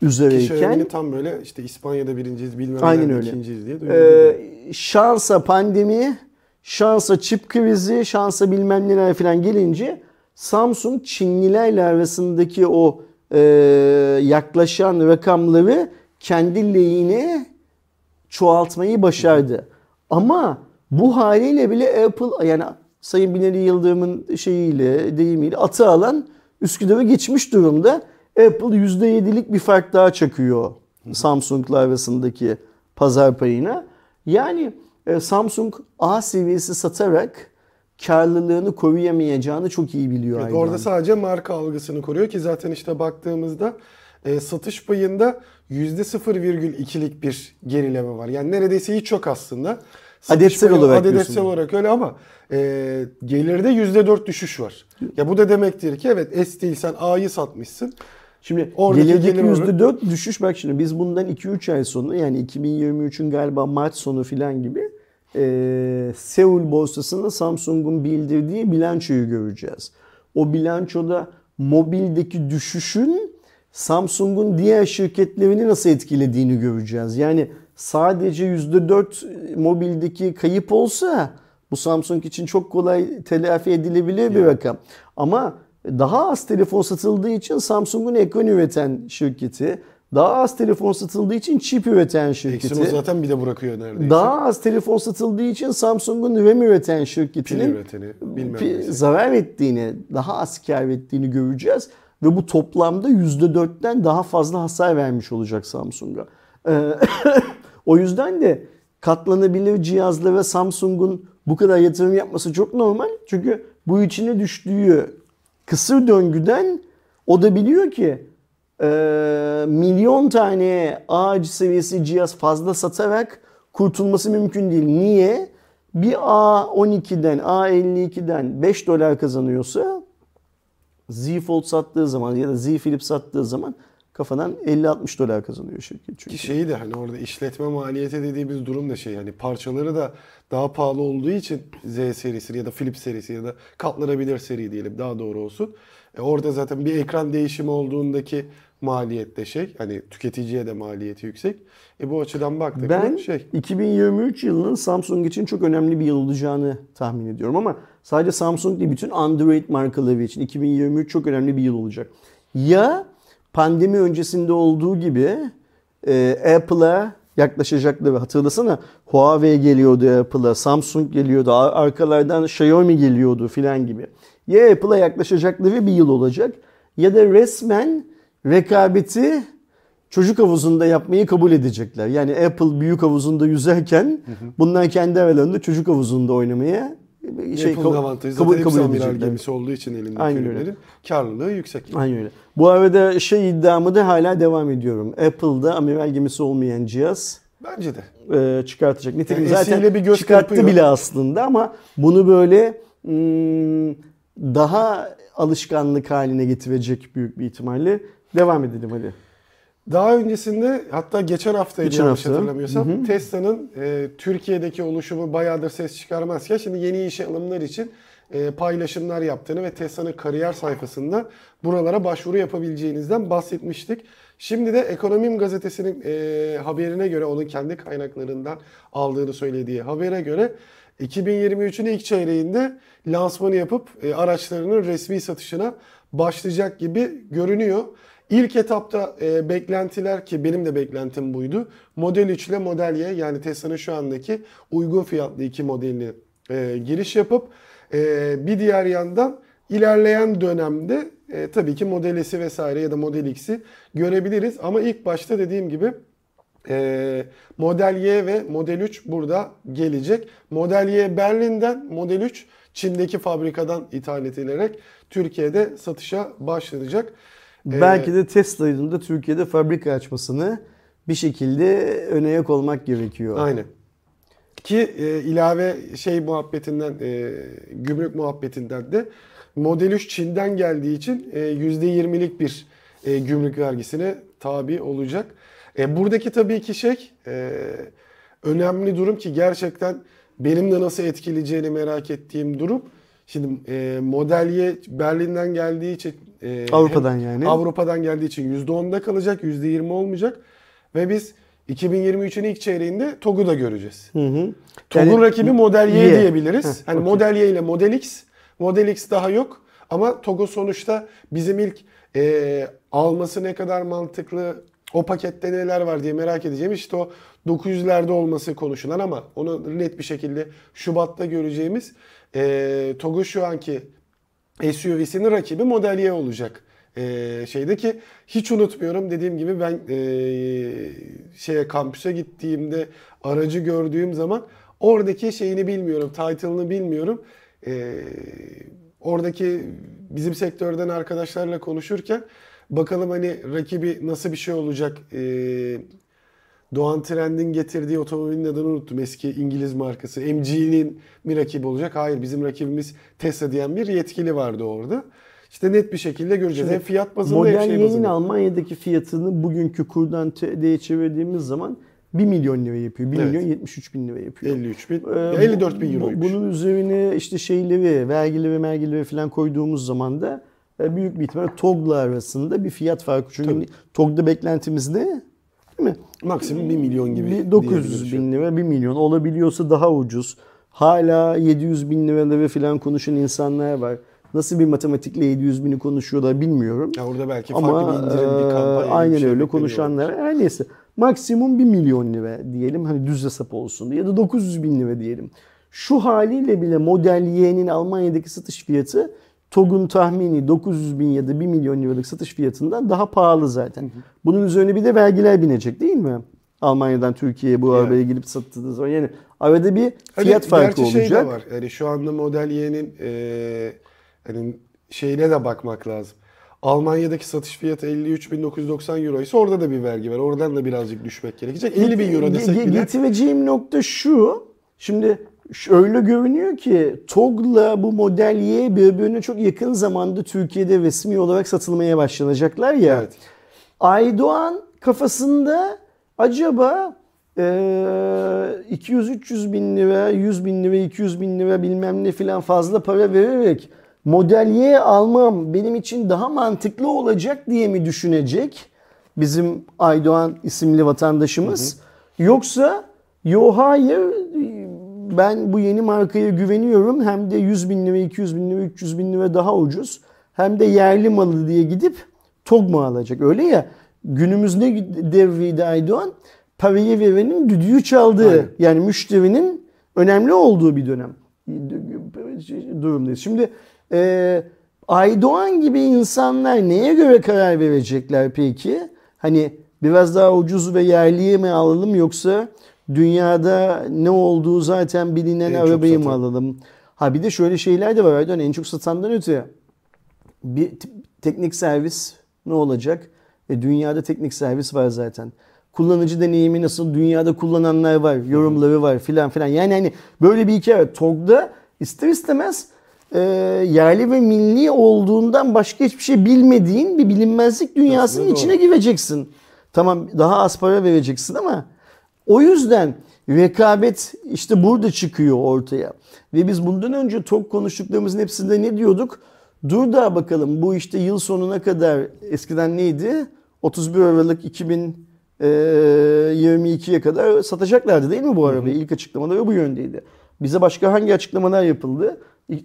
üzereyken. Tam böyle işte İspanya'da birinciyiz, bilmem nerede ikinciyiz diye duyuyoruz. Şansa pandemi, şansa çip krizi, şansa bilmem neler falan gelince Samsung Çinlilerle arasındaki o yaklaşan rakamları kendi lehine çoğaltmayı başardı. Ama bu haliyle bile Apple, yani Sayın Binali Yıldırım'ın şeyiyle, deyimiyle atı alan Üsküdar'ı geçmiş durumda. Apple %7'lik bir fark daha çakıyor Samsung'la arasındaki pazar payına. Yani Samsung A seviyesi satarak karlılığını koruyamayacağını çok iyi biliyor. Evet, orada sadece marka algısını koruyor ki zaten işte baktığımızda satış payında %0,2'lik bir gerileme var. Yani neredeyse hiç yok aslında. Adetsel olarak öyle ama gelirde %4 düşüş var. Ya bu da demektir ki evet S değil, sen A'yı satmışsın. Şimdi gelirdeki %4 düşüş, bak şimdi biz bundan 2-3 ay sonra, yani 2023'ün galiba Mart sonu filan gibi Seul borsasında Samsung'un bildirdiği bilançoyu göreceğiz. O bilançoda mobildeki düşüşün Samsung'un diğer şirketlerini nasıl etkilediğini göreceğiz. Yani sadece %4 mobildeki kayıp olsa bu Samsung için çok kolay telafi edilebilir bir rakam. Ama daha az telefon satıldığı için Samsung'un ekran üreten şirketi, daha az telefon satıldığı için çip üreten şirketi, Exynos zaten bir de bırakıyor neredeyse. Daha az telefon satıldığı için Samsung'un RAM üreten şirketinin zarar ettiğini, daha az kâr ettiğini göreceğiz. Ve bu toplamda %4'ten daha fazla hasar vermiş olacak Samsung'a. O yüzden de katlanabilir cihazlara Samsung'un bu kadar yatırım yapması çok normal. Çünkü bu içine düştüğü kısır döngüden o da biliyor ki milyon tane A seviyesi cihaz fazla satarak kurtulması mümkün değil. Niye? Bir A12'den, A52'den $5 kazanıyorsa Z Fold sattığı zaman ya da Z Flip sattığı zaman kafadan $50-$60 kazanıyor şirket. Çünkü. Ki şeyi de hani orada işletme maliyeti dediğimiz durum da şey, yani parçaları da daha pahalı olduğu için Z serisi ya da Flip serisi ya da katlanabilir seri diyelim daha doğru olsun. Orada zaten bir ekran değişimi olduğundaki maliyet de şey, hani tüketiciye de maliyeti yüksek. Bu açıdan baktık. Ben 2023 yılının Samsung için çok önemli bir yıl olacağını tahmin ediyorum ama sadece Samsung değil, bütün Android markaları için 2023 çok önemli bir yıl olacak. Ya pandemi öncesinde olduğu gibi Apple'a yaklaşacaklar. Hatırlasana, Huawei geliyordu Apple'a, Samsung geliyordu, arkalardan Xiaomi geliyordu filan gibi. Ya Apple'a yaklaşacakları bir yıl olacak ya da resmen rekabeti çocuk havuzunda yapmayı kabul edecekler. Yani Apple büyük havuzunda yüzerken bunlar kendi aralarında çocuk havuzunda oynamaya Apple'ın avantajı zaten hepsi amiral gemisi olduğu için elindeki ürünleri, karlılığı yüksek. Aynen öyle. Bu arada iddiamı da hala devam ediyorum. Apple'da amiral gemisi olmayan cihaz bence de çıkartacak. Nitekim yani zaten bir göz çıkarttı yapıyor bile aslında ama bunu böyle daha alışkanlık haline getirecek büyük bir ihtimalle. Devam edelim hadi. Daha öncesinde, hatta geçen haftaydı yanlış hatırlamıyorsam, Tesla'nın Türkiye'deki oluşumu bayağıdır ses çıkarmazken şimdi yeni işe alımlar için paylaşımlar yaptığını ve Tesla'nın kariyer sayfasında buralara başvuru yapabileceğinizden bahsetmiştik. Şimdi de Ekonomim Gazetesi'nin haberine göre, onun kendi kaynaklarından aldığını söylediği habere göre 2023'ün ilk çeyreğinde lansmanı yapıp araçlarının resmi satışına başlayacak gibi görünüyor. İlk etapta beklentiler, ki benim de beklentim buydu, Model 3 ile Model Y, yani Tesla'nın şu andaki uygun fiyatlı iki modelini giriş yapıp bir diğer yandan ilerleyen dönemde tabii ki Model S'i vesaire ya da Model X'i görebiliriz. Ama ilk başta dediğim gibi Model Y ve Model 3 burada gelecek. Model Y Berlin'den, Model 3 Çin'deki fabrikadan ithal edilerek Türkiye'de satışa başlanacak. Belki de Tesla'nın da Türkiye'de fabrika açmasını bir şekilde öne yak olmak gerekiyor. Aynen. Ki ilave muhabbetinden, gümrük muhabbetinden de Model 3 Çin'den geldiği için %20'lik bir gümrük vergisini tabi olacak. Buradaki tabii ki önemli durum ki gerçekten benim de nasıl etkileyeceğini merak ettiğim durum. Şimdi Model Y Berlin'den geldiği için Avrupa'dan geldiği için %10'da kalacak, %20 olmayacak ve biz 2023'ün ilk çeyreğinde TOG'u da göreceğiz. TOG'un yani, rakibi Model Y diyebiliriz. Heh, hani okay. Model Y ile Model X daha yok ama TOG'u sonuçta bizim ilk alması ne kadar mantıklı, o pakette neler var diye merak edeceğim. İşte o 900'lerde olması konuşulan ama onu net bir şekilde Şubat'ta göreceğimiz TOG'un şu anki SUV'sinin rakibi Model Y olacak. Şeydeki hiç unutmuyorum, dediğim gibi ben kampüse gittiğimde aracı gördüğüm zaman oradaki şeyini bilmiyorum, title'ını bilmiyorum. Oradaki bizim sektörden arkadaşlarla konuşurken bakalım hani rakibi nasıl bir şey olacak. Doğan Trend'in getirdiği otomobilin adını unuttum. Eski İngiliz markası. MG'nin mi rakibi olacak? Hayır, bizim rakibimiz Tesla diyen bir yetkili vardı orada. İşte net bir şekilde göreceğiz. Hem fiyat bazında hem şey bazında. Model Y'nin Almanya'daki fiyatını bugünkü kurdan TL'ye çevirdiğimiz zaman 1 milyon lira yapıyor. 1 milyon 73 bin lira yapıyor. 54 bin euroymuş. Bunun üzerine işte şeyleri, vergileri falan koyduğumuz zaman da büyük bir ihtimalle TOG'la arasında bir fiyat farkı. Çünkü TOG'da beklentimiz ne? Değil mi? Maksimum 1 milyon gibi. 900 bin lira, 1 milyon. Olabiliyorsa daha ucuz. Hala 700 bin liraları falan konuşan insanlar var. Nasıl bir matematikle 700 bini konuşuyorlar bilmiyorum. Ya orada belki farklı bir indirim, bir kampanya. Aynen öyle konuşanlar. Her neyse. Maksimum 1 milyon lira diyelim. Hani düz hesap olsun diye. Ya da 900 bin lira diyelim. Şu haliyle bile Model Y'nin Almanya'daki satış fiyatı TOG'un tahmini 900 bin ya da 1 milyon liralık satış fiyatından daha pahalı zaten. Bunun üzerine bir de vergiler binecek değil mi? Almanya'dan Türkiye'ye bu arabaya gelip sattığınız zaman. Yani arada bir fiyat farkı olacak. Gerçi şey de var. Yani şu anda Model Y'nin yani şeyine de bakmak lazım. Almanya'daki satış fiyatı 53.990 euro ise orada da bir vergi var. Oradan da birazcık düşmek gerekecek. 50 bin euro desek bile. Getireceğim nokta şu. Şimdi öyle görünüyor ki TOG'la bu Model Y birbirine çok yakın zamanda Türkiye'de resmi olarak satılmaya başlanacaklar ya. Evet. Aydoğan kafasında acaba 200-300 bin lira, 100 bin lira, 200 bin lira bilmem ne filan fazla para vererek Model Y almam benim için daha mantıklı olacak diye mi düşünecek bizim Aydoğan isimli vatandaşımız? Yoksa hayır ben bu yeni markaya güveniyorum, hem de 100 bin lira, 200 bin lira, 300 bin lira daha ucuz, hem de yerli malı diye gidip TOG mu alacak? Öyle ya, günümüzde devriydi Aydoğan, parayı verenin düdüğü çaldığı, yani müşterinin önemli olduğu bir dönem durumdayız. Şimdi Aydoğan gibi insanlar neye göre karar verecekler peki? Hani biraz daha ucuz ve yerliye mi alalım, yoksa dünyada ne olduğu zaten bilinen arabayı mı alalım? Ha bir de şöyle şeyler de var Aydoğan, en çok satandan öte. Bir teknik servis ne olacak? Dünyada teknik servis var zaten. Kullanıcı deneyimi nasıl? Dünyada kullananlar var, yorumları var filan filan. Yani hani böyle bir hikaye. TOG'da ister istemez yerli ve milli olduğundan başka hiçbir şey bilmediğin bir bilinmezlik dünyasının içine gireceksin. Tamam, daha az para vereceksin ama o yüzden rekabet işte burada çıkıyor ortaya. Ve biz bundan önce TOG konuştuklarımızın hepsinde ne diyorduk? Dur da bakalım bu işte yıl sonuna kadar, eskiden neydi? 31 Aralık 2022'ye kadar satacaklardı değil mi bu arabayı? İlk açıklamaları bu yöndeydi. Bize başka hangi açıklamalar yapıldı?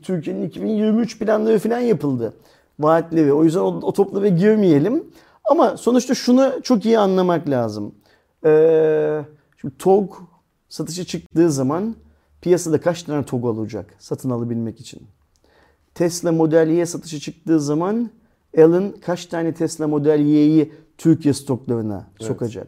Türkiye'nin 2023 planları falan yapıldı. Vaatleri. O yüzden o toplara girmeyelim. Ama sonuçta şunu çok iyi anlamak lazım. Şimdi TOG satışa çıktığı zaman piyasada kaç tane TOG olacak satın alabilmek için? Tesla Model Y satışa çıktığı zaman Elon kaç tane Tesla Model Y'yi Türkiye stoklarına sokacak?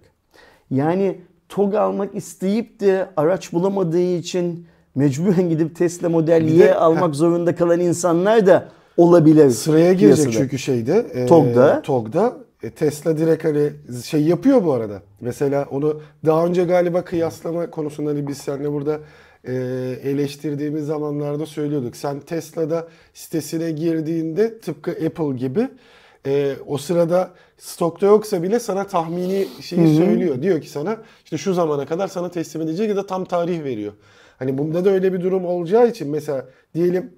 Yani TOG almak isteyip de araç bulamadığı için mecburen gidip Tesla Model Y almak zorunda kalan insanlar da olabilir. Sıraya girecek piyasada. Çünkü TOG'da. Tesla direkt hani şey yapıyor bu arada. Mesela onu daha önce galiba kıyaslama konusunda hani biz seninle burada eleştirdiğimiz zamanlarda söylüyorduk. Sen Tesla'da sitesine girdiğinde tıpkı Apple gibi o sırada stokta yoksa bile sana tahmini şeyi söylüyor. Diyor ki sana işte şu zamana kadar sana teslim edecek ya da tam tarih veriyor. Hani bunda da öyle bir durum olacağı için mesela diyelim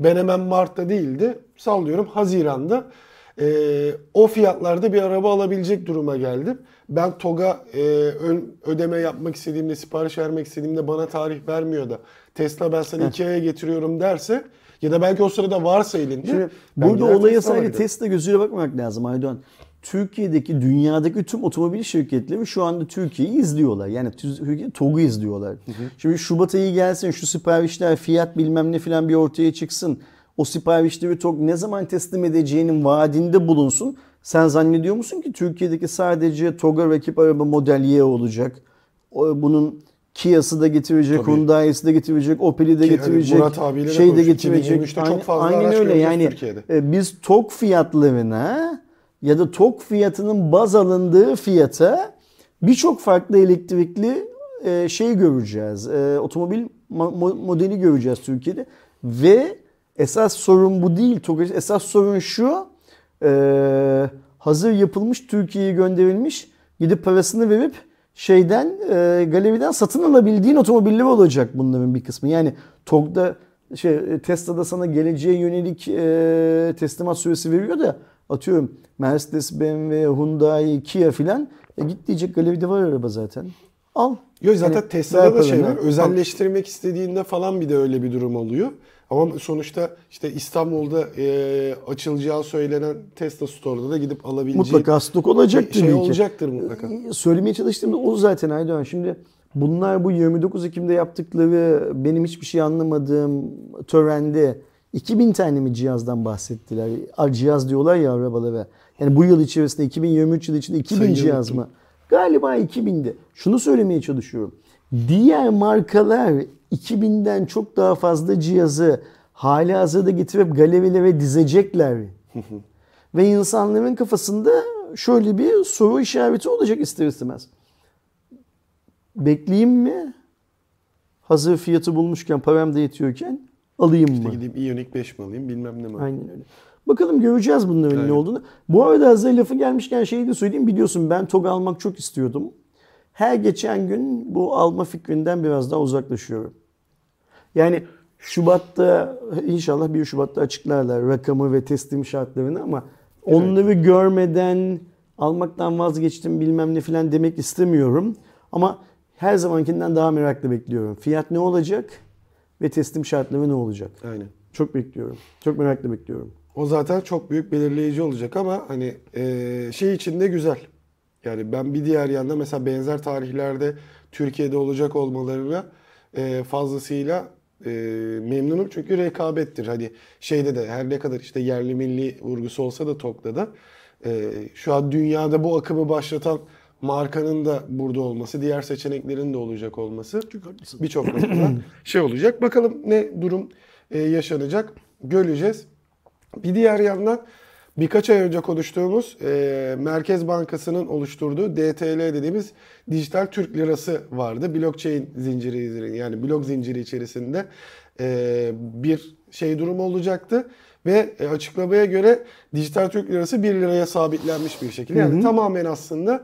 ben hemen Mart'ta değildi, sallıyorum Haziran'da o fiyatlarda bir araba alabilecek duruma geldim. Ben TOG'a ödeme yapmak istediğimde, sipariş vermek istediğimde bana tarih vermiyor da Tesla ben sana 2 aya getiriyorum derse ya da belki o sırada varsa elinde. Burada olaya sadece Tesla gözüyle bakmamak lazım Aydoğan. Türkiye'deki, dünyadaki tüm otomobil şirketleri şu anda Türkiye'yi izliyorlar. Yani TOG'u izliyorlar. Şimdi Şubat ayı gelsin, şu siparişler, fiyat bilmem ne filan bir ortaya çıksın. O siparişleri TOG ne zaman teslim edeceğinin vaadinde bulunsun. Sen zannediyor musun ki Türkiye'deki sadece TOG'a rakip araba Model Y olacak? Bunun Kia'sı da getirecek, Hyundai'si de getirecek, Opel'i de getirecek, hani şey de getirecek. Aynen öyle yani. Türkiye'de. Biz TOG fiyatlarına ya da TOG fiyatının baz alındığı fiyata birçok farklı elektrikli şey göreceğiz. Otomobil modeli göreceğiz Türkiye'de. Ve esas sorun bu değil. Esas sorun şu, hazır yapılmış, Türkiye'ye gönderilmiş, gidip parasını verip şeyden, galeriden satın alabildiğin otomobiller olacak bunların bir kısmı. Yani TOG'da, Tesla'da sana geleceğe yönelik teslimat süresi veriyor da atıyorum Mercedes, BMW, Hyundai, Kia filan git diyecek, galeride var araba zaten. Al. Yok zaten yani, Tesla'da da şey var. Özelleştirmek istediğinde falan bir de öyle bir durum oluyor. Ama sonuçta işte İstanbul'da açılacağı söylenen Tesla Store'da da gidip alabileceği mutlaka stok olacaktır. Şey olacaktır mutlaka. Söylemeye çalıştığımda o zaten Aydoğan. Şimdi bunlar bu 29 Ekim'de yaptıkları benim hiçbir şey anlamadığım törende 2000 tane mi cihazdan bahsettiler? Cihaz diyorlar ya arabalara. Yani bu yıl içerisinde 2023 yılı içinde 2000 cihaz mı? Galiba 2000'de. Şunu söylemeye çalışıyorum. Diğer markalar 2000'den çok daha fazla cihazı halihazırda getirip galerilere dizecekler. Ve insanların kafasında şöyle bir soru işareti olacak ister istemez. Bekleyeyim mi? Hazır fiyatı bulmuşken, param da yetiyorken alayım mı? İşte gideyim Ioniq 5 mi alayım, bilmem ne mi? Aynen öyle. Bakalım göreceğiz bunların ne olduğunu. Bu arada hazır lafı gelmişken şeyi de söyleyeyim. Biliyorsun ben TOG almak çok istiyordum. Her geçen gün bu alma fikrinden biraz daha uzaklaşıyorum. Yani Şubat'ta inşallah 1 Şubat'ta açıklarlar rakamı ve teslim şartlarını ama onları görmeden almaktan vazgeçtim bilmem ne filan demek istemiyorum. Ama her zamankinden daha meraklı bekliyorum. Fiyat ne olacak ve teslim şartları ne olacak? Aynen. Çok bekliyorum. Çok meraklı bekliyorum. O zaten çok büyük belirleyici olacak ama hani şey için de güzel. Yani ben bir diğer yanda mesela benzer tarihlerde Türkiye'de olacak olmalarına fazlasıyla memnunum. Çünkü rekabettir. Hani şeyde de her ne kadar işte yerli milli vurgusu olsa da TOG'da da şu an dünyada bu akımı başlatan markanın da burada olması, diğer seçeneklerin de olacak olması birçok noktada şey olacak. Bakalım ne durum yaşanacak, göreceğiz. Bir diğer yandan birkaç ay önce konuştuğumuz Merkez Bankası'nın oluşturduğu DTL dediğimiz dijital Türk lirası vardı. Blockchain zinciri, yani blok zinciri içerisinde bir şey durum olacaktı. Ve açıklamaya göre dijital Türk lirası 1 liraya sabitlenmiş bir şekilde. Yani tamamen aslında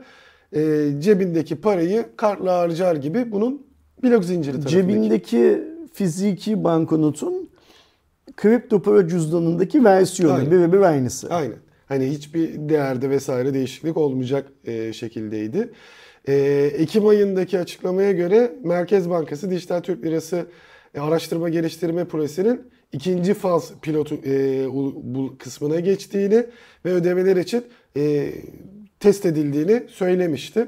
cebindeki parayı kartla harcar gibi bunun blok zinciri tarafındaki. Cebindeki fiziki banknotun kripto para cüzdanındaki versiyonu birebir aynısı. Aynen. Hani hiçbir değerde vesaire değişiklik olmayacak şekildeydi. Ekim ayındaki açıklamaya göre Merkez Bankası Dijital Türk Lirası Araştırma Geliştirme Projesi'nin 2. faz pilotu kısmına geçtiğini ve ödemeler için test edildiğini söylemişti.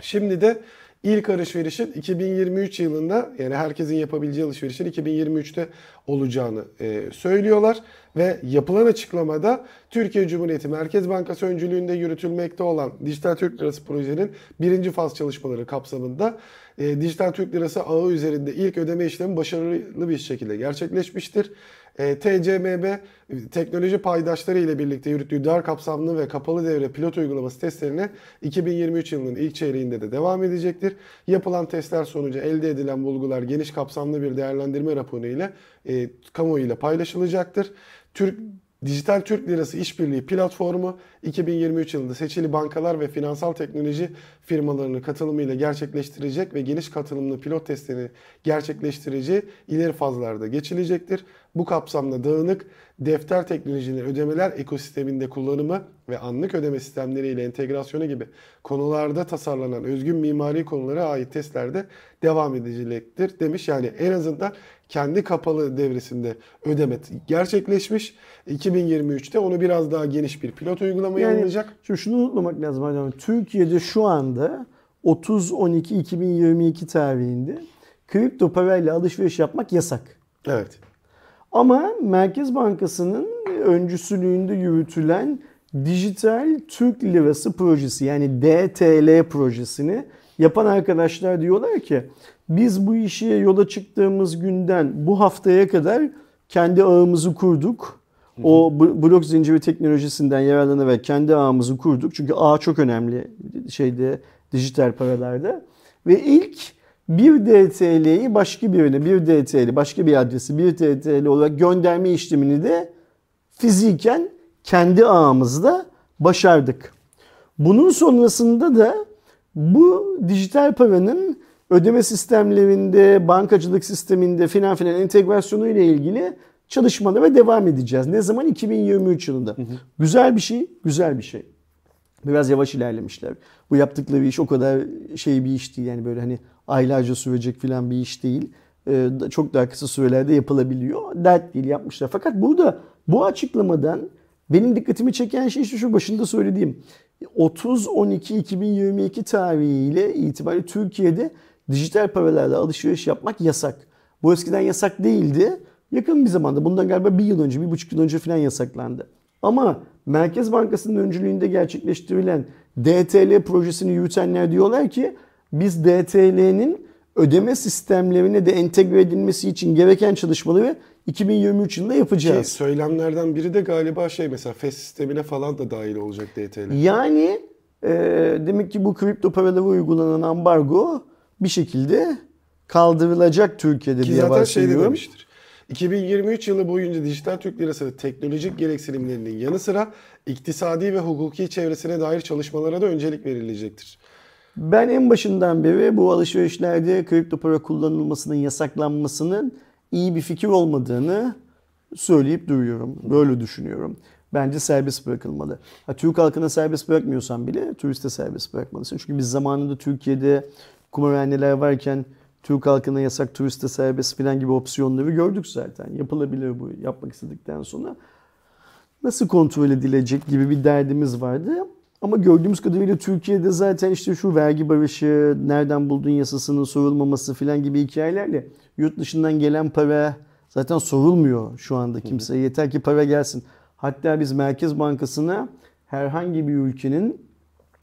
Şimdi de İlk alışverişin 2023 yılında, yani herkesin yapabileceği alışverişin 2023'te olacağını söylüyorlar. Ve yapılan açıklamada Türkiye Cumhuriyeti Merkez Bankası öncülüğünde yürütülmekte olan Dijital Türk Lirası projenin 1. faz çalışmaları kapsamında Dijital Türk Lirası ağı üzerinde ilk ödeme işlemi başarılı bir şekilde gerçekleşmiştir. TCMB teknoloji paydaşları ile birlikte yürüttüğü dar kapsamlı ve kapalı devre pilot uygulaması testlerine 2023 yılının ilk çeyreğinde de devam edecektir. Yapılan testler sonucu elde edilen bulgular geniş kapsamlı bir değerlendirme raporu ile kamuoyu ile paylaşılacaktır. Türk Dijital Türk Lirası İşbirliği Platformu 2023 yılında seçili bankalar ve finansal teknoloji firmalarının katılımıyla gerçekleştirecek ve geniş katılımlı pilot testini gerçekleştireceği ileri fazlarda geçilecektir. Bu kapsamda dağınık defter teknolojileri, ödemeler ekosisteminde kullanımı ve anlık ödeme sistemleriyle entegrasyonu gibi konularda tasarlanan özgün mimari konulara ait testlerde devam edilecektir demiş. Yani en azından kendi kapalı devresinde ödeme gerçekleşmiş. 2023'te onu biraz daha geniş bir pilot uygulamaya alınacak. Yani, şimdi şunu unutmamak lazım. Yani Türkiye'de şu anda 30-12-2022 tarihinde kripto parayla alışveriş yapmak yasak. Evet. Ama Merkez Bankası'nın öncüsülüğünde yürütülen Dijital Türk Lirası projesi, yani DTL projesini yapan arkadaşlar diyorlar ki biz bu işe yola çıktığımız günden bu haftaya kadar kendi ağımızı kurduk. O blok zinciri teknolojisinden yararlanarak kendi ağımızı kurduk. Çünkü ağ çok önemli şeyde, dijital paralarda. Ve ilk bir DTL'yi başka birine, bir DTL, başka bir adresi bir DTL olarak gönderme işlemini de fiziken kendi ağımızda başardık. Bunun sonrasında da bu dijital paranın ödeme sistemlerinde, bankacılık sisteminde filan entegrasyonu ile ilgili çalışmalara devam edeceğiz. Ne zaman? 2023 yılında. Güzel bir şey, güzel bir şey. Biraz yavaş ilerlemişler. Bu yaptıkları iş o kadar şey bir iş değil. Yani böyle hani aylarca sürecek filan bir iş değil. Çok daha kısa sürelerde yapılabiliyor. Dert değil, yapmışlar. Fakat burada bu açıklamadan benim dikkatimi çeken şey şu, başında söylediğim 30-12-2022 tarihiyle itibariyle Türkiye'de dijital paralarla alışveriş yapmak yasak. Bu eskiden yasak değildi. Yakın bir zamanda, bundan galiba 1,5 yıl önce falan yasaklandı. Ama Merkez Bankası'nın öncülüğünde gerçekleştirilen DTL projesini yürütenler diyorlar ki biz DTL'nin ödeme sistemlerine de entegre edilmesi için gereken çalışmaları 2023 yılında yapacağız. Söylemlerden biri de galiba mesela FES sistemine falan da dahil olacak DTL. Yani demek ki bu kripto paralara uygulanan ambargo bir şekilde kaldırılacak Türkiye'de ki diye bahsediyorum. Zaten şey de demiştir. 2023 yılı boyunca dijital Türk Lirası teknolojik gereksinimlerinin yanı sıra iktisadi ve hukuki çevresine dair çalışmalara da öncelik verilecektir. Ben en başından beri bu alışverişlerde kripto para kullanılmasının yasaklanmasının iyi bir fikir olmadığını söyleyip duruyorum. Böyle düşünüyorum. Bence serbest bırakılmalı. Türk halkına serbest bırakmıyorsan bile turiste serbest bırakmalısın. Çünkü biz zamanında Türkiye'de kumarhaneler varken Türk halkına yasak, turiste serbest falan gibi opsiyonları gördük zaten. Yapılabilir bu, yapmak istedikten sonra. Nasıl kontrol edilecek gibi bir derdimiz vardı. Ama gördüğümüz kadarıyla Türkiye'de zaten işte şu vergi barışı, nereden buldun yasasının sorulmaması falan gibi hikayelerle yurt dışından gelen para zaten sorulmuyor şu anda kimseye. Yeter ki para gelsin. Hatta biz Merkez Bankası'na herhangi bir ülkenin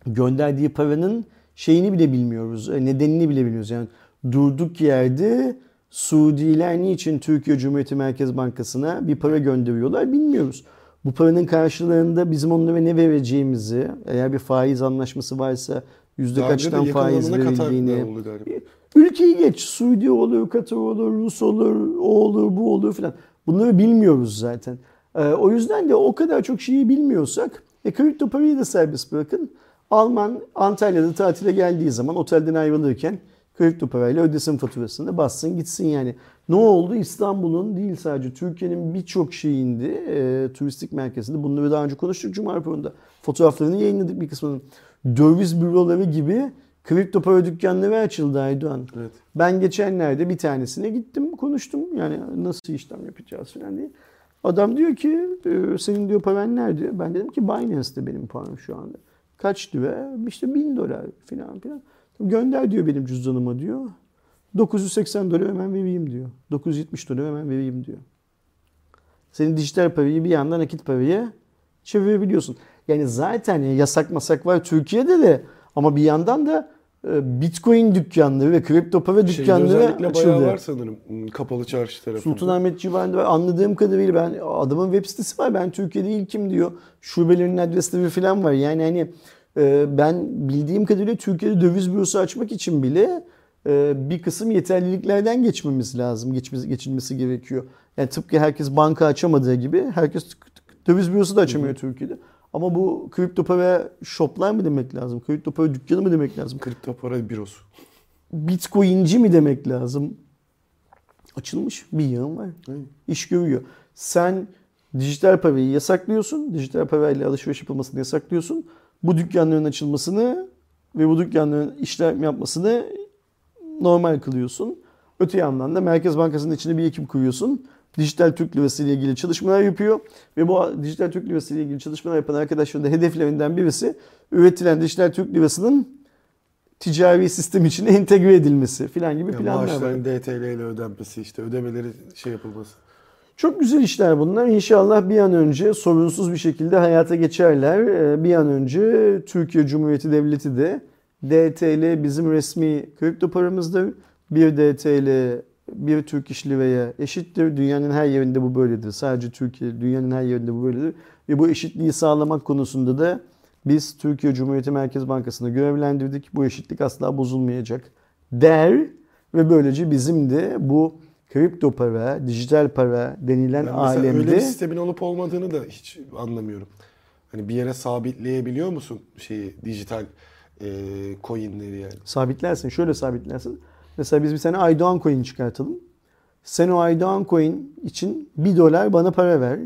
gönderdiği paranın şeyini bile bilmiyoruz. Nedenini bile bilmiyoruz. Yani durduk yerde Suudiler niçin Türkiye Cumhuriyeti Merkez Bankası'na bir para gönderiyorlar bilmiyoruz. Bu paranın karşılığında bizim onlara ne vereceğimizi, eğer bir faiz anlaşması varsa yüzde kaçtan faiz verildiğini, ülkeyi geç, Suudi olur, Katar olur, Rus olur, o olur, bu olur falan. Bunları bilmiyoruz zaten. O yüzden de o kadar çok şeyi bilmiyorsak kripto parayı da serbest bırakın. Alman Antalya'da tatile geldiği zaman otelden ayrılırken kripto parayla ödesin faturasını, bassın gitsin yani. Ne oldu? İstanbul'un değil sadece Türkiye'nin birçok şeyinde, turistik merkezinde, bunları daha önce konuştuk Cuma raporunda. Fotoğraflarını yayınladık bir kısmının. Döviz büroları gibi kripto para dükkanları açıldı Aydoğan. Evet. Ben geçenlerde bir tanesine gittim, konuştum. Yani nasıl işlem yapacağız falan diye. Adam diyor ki senin diyor paran nerede? Ben dedim ki Binance'de benim param şu anda. Kaç lira? İşte $1000 falan. Gönder diyor benim cüzdanıma diyor. $980 hemen vereyim diyor. $970 hemen vereyim diyor. Senin dijital parayı bir yandan nakit paraya çevirebiliyorsun. Yani zaten yasak masak var Türkiye'de de ama bir yandan da Bitcoin dükkanları ve kripto para dükkanları özellikle açıldı. Özellikle bayağı var sanırım kapalı çarşı tarafında. Sultanahmet civarında var. Anladığım kadarıyla ben, adamın web sitesi var. Ben Türkiye'de ilkim diyor. Şubelerinin adresleri falan var. Yani hani ben bildiğim kadarıyla Türkiye'de döviz bürosu açmak için bile bir kısım yeterliliklerden geçmemiz lazım. Geçilmesi gerekiyor. Yani tıpkı herkes banka açamadığı gibi herkes Döviz bürosu da açamıyor Türkiye'de. Ama bu kripto para shoplar mı demek lazım? Kripto para dükkanı mı demek lazım? Kripto para bürosu. Bitcoin'ci mi demek lazım? Açılmış bir yığın var. Evet. İş görüyor. Sen dijital parayı yasaklıyorsun. Dijital parayla alışveriş yapılmasını yasaklıyorsun. Bu dükkanların açılmasını ve bu dükkanların işlem yapmasını normal kılıyorsun. Öte yandan da Merkez Bankası'nın içinde bir ekip kuruyorsun. Dijital Türk Lirası ile ilgili çalışmalar yapıyor. Ve bu Dijital Türk Lirası ile ilgili çalışmalar yapan arkadaşların da hedeflerinden birisi üretilen Dijital Türk Lirası'nın ticari sistem içine entegre edilmesi filan gibi planlar var. Maaşların DTL ile ödenmesi, işte ödemeleri şey yapılması. Çok güzel işler bunlar. İnşallah bir an önce sorunsuz bir şekilde hayata geçerler. Bir an önce Türkiye Cumhuriyeti Devleti de DTL bizim resmi kripto paramızdır. Bir DTL bir Türk İş Liraya eşittir. Dünyanın her yerinde bu böyledir. Sadece Türkiye, dünyanın her yerinde bu böyledir. Ve bu eşitliği sağlamak konusunda da biz Türkiye Cumhuriyeti Merkez Bankası'nı görevlendirdik. Bu eşitlik asla bozulmayacak der ve böylece bizim de bu kripto para, dijital para denilen alemde... Öyle bir sistemin olup olmadığını da hiç anlamıyorum. Hani bir yere sabitleyebiliyor musun şeyi, dijital coinleri yani? Sabitlersin, şöyle sabitlersin. Mesela biz bir tane Aydoğan coin çıkartalım. Sen o Aydoğan coin için $1 bana para ver.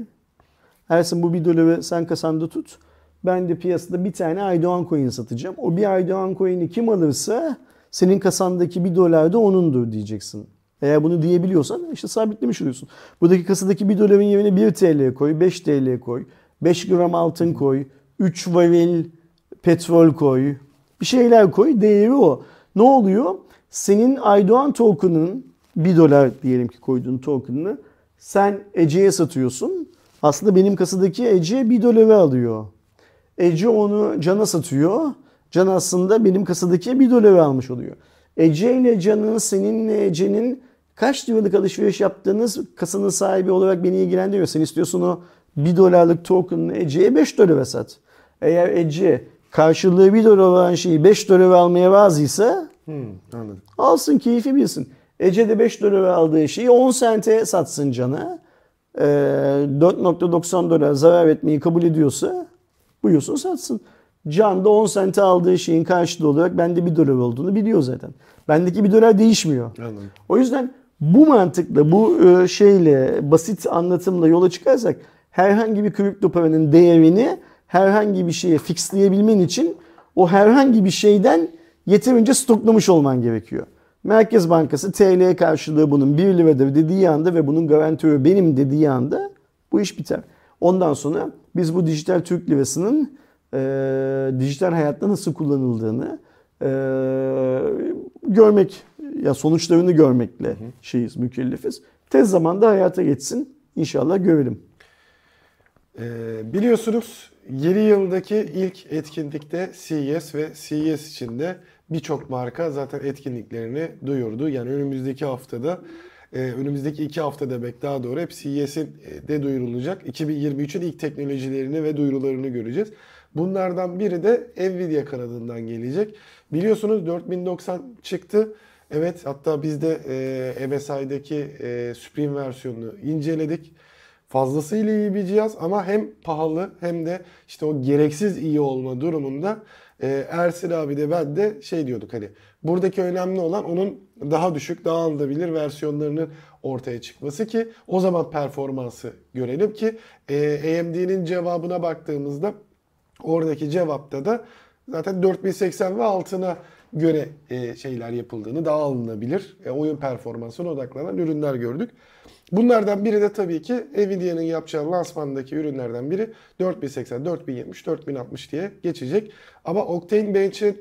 Ersin bu $1 sen kasanda tut. Ben de piyasada bir tane Aydoğan coin satacağım. O bir Aydoğan coin'i kim alırsa senin kasandaki $1 da onundur diyeceksin. Eğer bunu diyebiliyorsan işte sabitlemiş oluyorsun. Buradaki kasadaki $1'ın yerine 1 TL koy, 5 TL koy, 5 gram altın koy, 3 varil petrol koy, bir şeyler koy, değeri o. Ne oluyor? Senin Aydoğan token'ın $1 diyelim ki koyduğun token'ını sen Ece'ye satıyorsun. Aslında benim kasadaki Ece $1 alıyor. Ece onu Can'a satıyor. Can aslında benim kasadaki $1 almış oluyor. Ece ile Can'ın, seninle Ece'nin kaç liralık alışveriş yaptığınız kasanın sahibi olarak beni ilgilendiriyor. Sen istiyorsun o $1'lık token'ını Ece'ye $5 sat. Eğer Ece karşılığı $1 olan şeyi $5 almaya razıysa anladım. Alsın, keyfi bilsin. Ece de $5 aldığı şeyi 10 sente satsın Can'a. $4.90 zarar etmeyi kabul ediyorsa buyursun satsın. Can da 10 sente aldığı şeyin karşılığı olarak bende $1 olduğunu biliyor zaten. Bendeki $1 değişmiyor. Anladım. O yüzden bu mantıkla, bu şeyle, basit anlatımla yola çıkarsak herhangi bir kripto paranın değerini herhangi bir şeye fixleyebilmen için o herhangi bir şeyden yeterince stoklamış olman gerekiyor. Merkez Bankası TL karşılığı bunun $1 dediği anda ve bunun garantörü benim dediği anda bu iş biter. Ondan sonra biz bu dijital Türk Lirası'nın dijital hayatta nasıl kullanıldığını görmek, ya sonuçlarını görmekle şeyiz, mükellefiz. Tez zamanda hayata geçsin. İnşallah görelim. Biliyorsunuz yeni yıldaki ilk etkinlikte CES ve CES içinde birçok marka zaten etkinliklerini duyurdu. Yani önümüzdeki haftada, önümüzdeki 2 hafta demek daha doğru, hep CES'in de duyurulacak. 2023'ün ilk teknolojilerini ve duyurularını göreceğiz. Bunlardan biri de Nvidia kanadından gelecek. Biliyorsunuz 4090 çıktı. Evet, hatta biz de MSI'deki Supreme versiyonunu inceledik. Fazlasıyla iyi bir cihaz ama hem pahalı hem de işte o gereksiz iyi olma durumunda Ersin abi de ben de şey diyorduk, hani buradaki önemli olan onun daha düşük, daha alınabilir versiyonlarının ortaya çıkması ki o zaman performansı görelim ki AMD'nin cevabına baktığımızda oradaki cevapta da zaten 4080 ve altına göre şeyler yapıldığını, daha alınabilir oyun performansına odaklanan ürünler gördük. Bunlardan biri de tabii ki Nvidia'nın yapacağı lansmandaki ürünlerden biri 4080, 4070, 4060 diye geçecek. Ama Octane Bench'in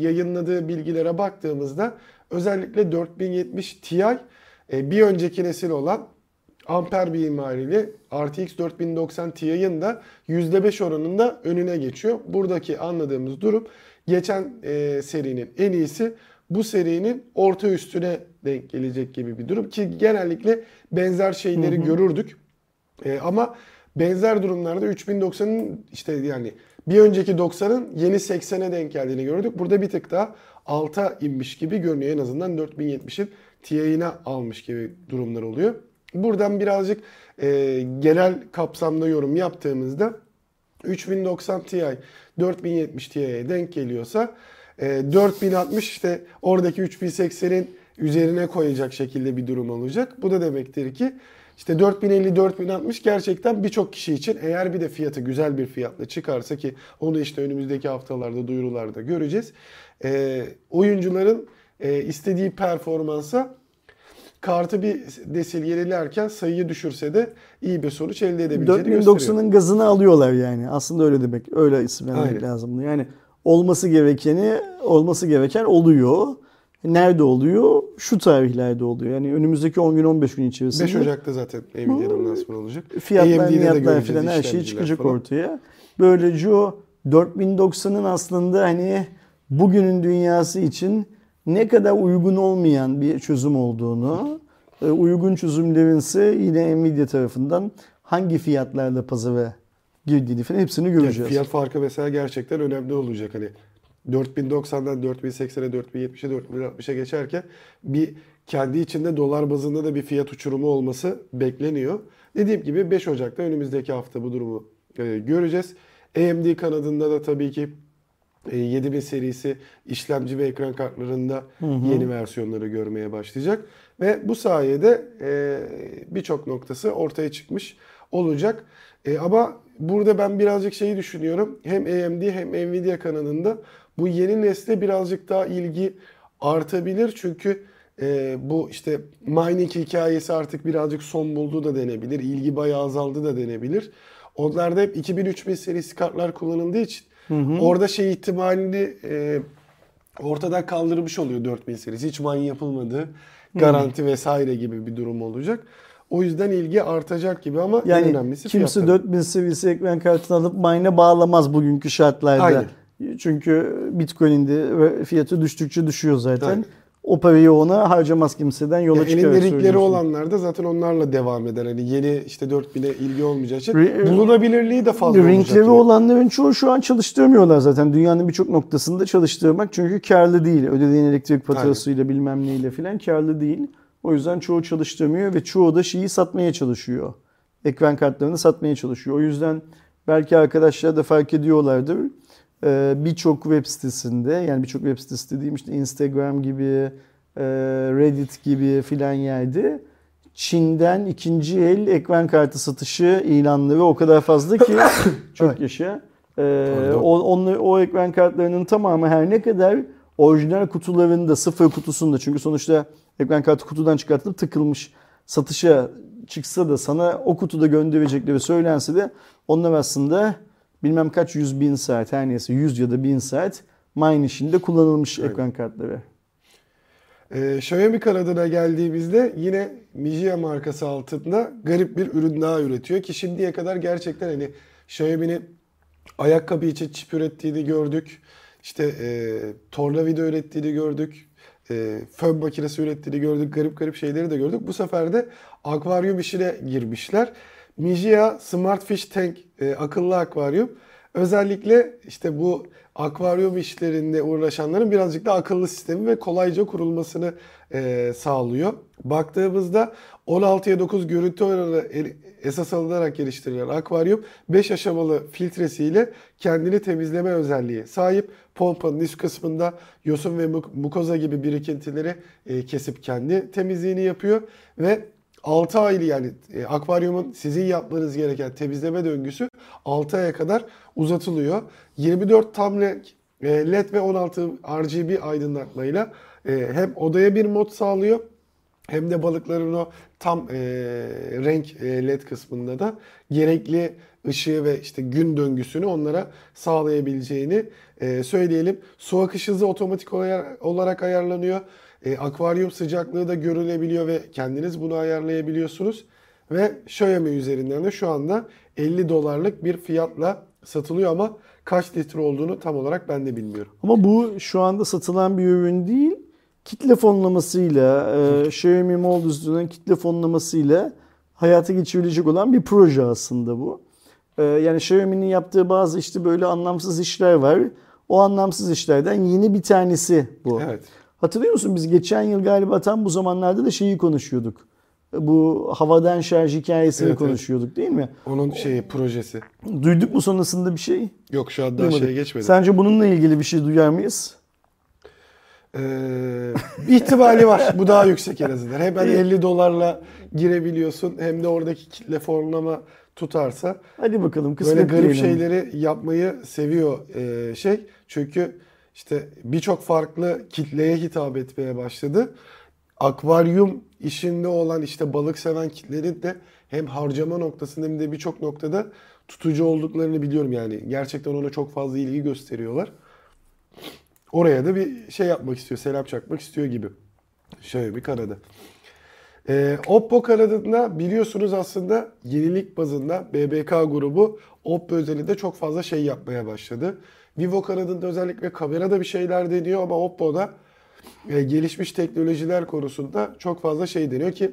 yayınladığı bilgilere baktığımızda özellikle 4070 Ti bir önceki nesil olan amper mimarili RTX 4090 Ti'nin de %5 oranında önüne geçiyor. Buradaki anladığımız durum geçen serinin en iyisi bu serinin orta üstüne denk gelecek gibi bir durum ki genellikle benzer şeyleri görürdük. Ama benzer durumlarda 3090'ın işte yani bir önceki 90'ın yeni 80'e denk geldiğini gördük. Burada bir tık daha alta inmiş gibi görünüyor. En azından 4070'in Ti'ine almış gibi durumlar oluyor. Buradan birazcık genel kapsamda yorum yaptığımızda 3090 Ti 4070 Ti'ye denk geliyorsa 4060 işte oradaki 3080'in üzerine koyacak şekilde bir durum olacak. Bu da demektir ki işte 4050-4060 gerçekten birçok kişi için, eğer bir de fiyatı güzel bir fiyatla çıkarsa, ki onu işte önümüzdeki haftalarda, duyurularda göreceğiz. Oyuncuların istediği performansa kartı bir desil yenilerken sayıyı düşürse de iyi bir sonuç elde edebileceğini gösteriyor. 4090'ın gazını alıyorlar yani. Aslında öyle demek. Öyle isimlenmek lazım. Yani olması gereken oluyor. Nerede oluyor? Şu tarihlerde oluyor. Yani önümüzdeki 10 gün 15 gün içerisinde. 5 Ocak'ta zaten AMD'nin anlaşması olacak. Fiyatlar falan her şey çıkacak falan ortaya. Böylece o 4090'ın aslında hani bugünün dünyası için ne kadar uygun olmayan bir çözüm olduğunu, uygun çözümlerin ise yine Nvidia tarafından hangi fiyatlarla pazara girdiğini falan hepsini göreceğiz. Yani fiyat farkı mesela gerçekten önemli olacak. Hani 4090'dan 4080'e, 4070'e, 4060'a geçerken bir kendi içinde dolar bazında da bir fiyat uçurumu olması bekleniyor. Dediğim gibi 5 Ocak'ta önümüzdeki hafta bu durumu göreceğiz. AMD kanadında da tabii ki 7000 serisi işlemci ve ekran kartlarında yeni versiyonları görmeye başlayacak. Ve bu sayede birçok noktası ortaya çıkmış olacak. Ama burada ben birazcık şeyi düşünüyorum. Hem AMD hem Nvidia kanalında bu yeni nesle birazcık daha ilgi artabilir. Çünkü bu işte mining hikayesi artık birazcık son buldu da denebilir. İlgi bayağı azaldı da denebilir. Onlarda hep 2000-3000 serisi kartlar kullanıldığı için orada şey ihtimalini ortadan kaldırmış oluyor 4000 serisi. Hiç mining yapılmadı, garanti vesaire gibi bir durum olacak. O yüzden ilgi artacak gibi, ama yani en önemlisi kimse fiyatlar. 4000 seviyesi ekran kartını alıp mine'e bağlamaz bugünkü şartlarda. Aynen. Çünkü Bitcoin'in de fiyatı düştükçe düşüyor zaten. Aynen. O parayı ona harcamaz kimseden, yola yani çıkarak söylüyorsun. Elinde rigleri olanlar da zaten onlarla devam eder. Hani yeni işte 4000'e ilgi olmayacağı için bulunabilirliği de fazla olacak. Ringleri yani olanların çoğu şu an çalıştırmıyorlar zaten. Dünyanın birçok noktasında çalıştırmak çünkü karlı değil. Ödediğin elektrik faturasıyla bilmem neyle filan karlı değil. O yüzden çoğu çalıştırmıyor ve çoğu da şeyi satmaya çalışıyor. Ekran kartlarını satmaya çalışıyor. O yüzden belki arkadaşlar da fark ediyorlardır. Birçok web sitesinde, yani birçok web sitesi dediğim işte Instagram gibi, Reddit gibi filan yerde Çin'den ikinci el ekran kartı satışı ilanları o kadar fazla ki çok yaşa. O ekran kartlarının tamamı her ne kadar orijinal kutularında, sıfır kutusunda, çünkü sonuçta ekran kartı kutudan çıkartılıp tıkılmış satışa çıksa da sana o kutuda gönderecekleri söylense de onlar aslında bilmem kaç 100.000 saat, her neyse 100 ya da 1000 saat mine işinde kullanılmış ekran kartları. Xiaomi kanadına geldiğimizde yine Mijia markası altında garip bir ürün daha üretiyor ki şimdiye kadar gerçekten hani Xiaomi'nin ayakkabı için çip ürettiğini gördük. İşte tornavida ürettiğini gördük. Fön makinesi ürettiğini gördük. Garip garip şeyleri de gördük. Bu sefer de akvaryum işine girmişler. Mijia Smart Fish Tank akıllı akvaryum. Özellikle işte bu akvaryum işlerinde uğraşanların birazcık da akıllı sistemi ve kolayca kurulmasını sağlıyor. Baktığımızda 16:9 görüntü oranı esas alınarak geliştirilen akvaryum 5 aşamalı filtresiyle kendini temizleme özelliği sahip. Pompanın üst kısmında yosun ve mukoza gibi birikintileri kesip kendi temizliğini yapıyor ve 6 aylı yani akvaryumun sizin yapmanız gereken temizleme döngüsü 6 aya kadar uzatılıyor. 24 tam renk LED ve 16 RGB aydınlatmayla hem odaya bir mod sağlıyor hem de balıkların o tam renk LED kısmında da gerekli ışığı ve işte gün döngüsünü onlara sağlayabileceğini söyleyelim. Su akış hızı otomatik olarak ayarlanıyor. Akvaryum sıcaklığı da görülebiliyor ve kendiniz bunu ayarlayabiliyorsunuz. Ve Xiaomi üzerinden de şu anda $50'lık bir fiyatla satılıyor ama kaç litre olduğunu tam olarak ben de bilmiyorum. Ama bu şu anda satılan bir ürün değil. Kitle fonlamasıyla, Xiaomi Mold üstünün kitle fonlamasıyla hayata geçirilecek olan bir proje aslında bu. Yani Xiaomi'nin yaptığı bazı işte böyle anlamsız işler var. O anlamsız işlerden yeni bir tanesi bu. Evet. Hatırlıyor musun? Biz geçen yıl galiba tam bu zamanlarda da şeyi konuşuyorduk. bu havadan şarj hikayesini konuşuyorduk değil mi? Onun şeyi, projesi. Duyduk mu sonrasında bir şey? Yok, şu an daha şeye geçmedi. Sence bununla ilgili bir şey duyar mıyız? İhtimali var. Bu daha yüksek en azından. Hem hani $50 girebiliyorsun hem de oradaki kitle formlama tutarsa. Hadi bakalım. Böyle garip şeyleri yapmayı seviyor Çünkü işte birçok farklı kitleye hitap etmeye başladı. Akvaryum işinde olan işte balık seven kitlerin de hem harcama noktasında hem de birçok noktada tutucu olduklarını biliyorum yani. Gerçekten ona çok fazla ilgi gösteriyorlar. Oraya da bir şey yapmak istiyor, selam çakmak istiyor gibi. Şöyle bir kanadı. Oppo kanadında biliyorsunuz aslında yenilik bazında BBK grubu Oppo özelinde çok fazla şey yapmaya başladı. Vivo kanadında özellikle kamerada bir şeyler deniyor ama Oppo'da gelişmiş teknolojiler konusunda çok fazla şey deniyor ki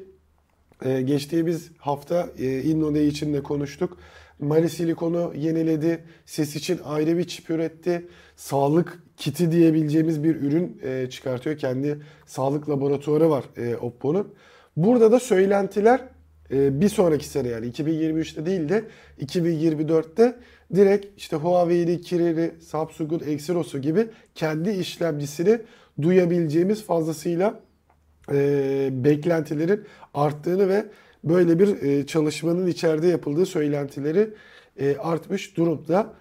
geçtiğimiz hafta InnoDay için de konuştuk. Mali silikonu yeniledi, ses için ayrı bir çip üretti, sağlık kiti diyebileceğimiz bir ürün çıkartıyor. Kendi sağlık laboratuvarı var Oppo'nun. Burada da söylentiler bir sonraki sene yani 2023'te değil de 2024'te direkt işte Huawei'li, Kirin'i, Samsung'un Exynos'u gibi kendi işlemcisini duyabileceğimiz fazlasıyla beklentilerin arttığını ve böyle bir çalışmanın içeride yapıldığı söylentileri artmış durumda.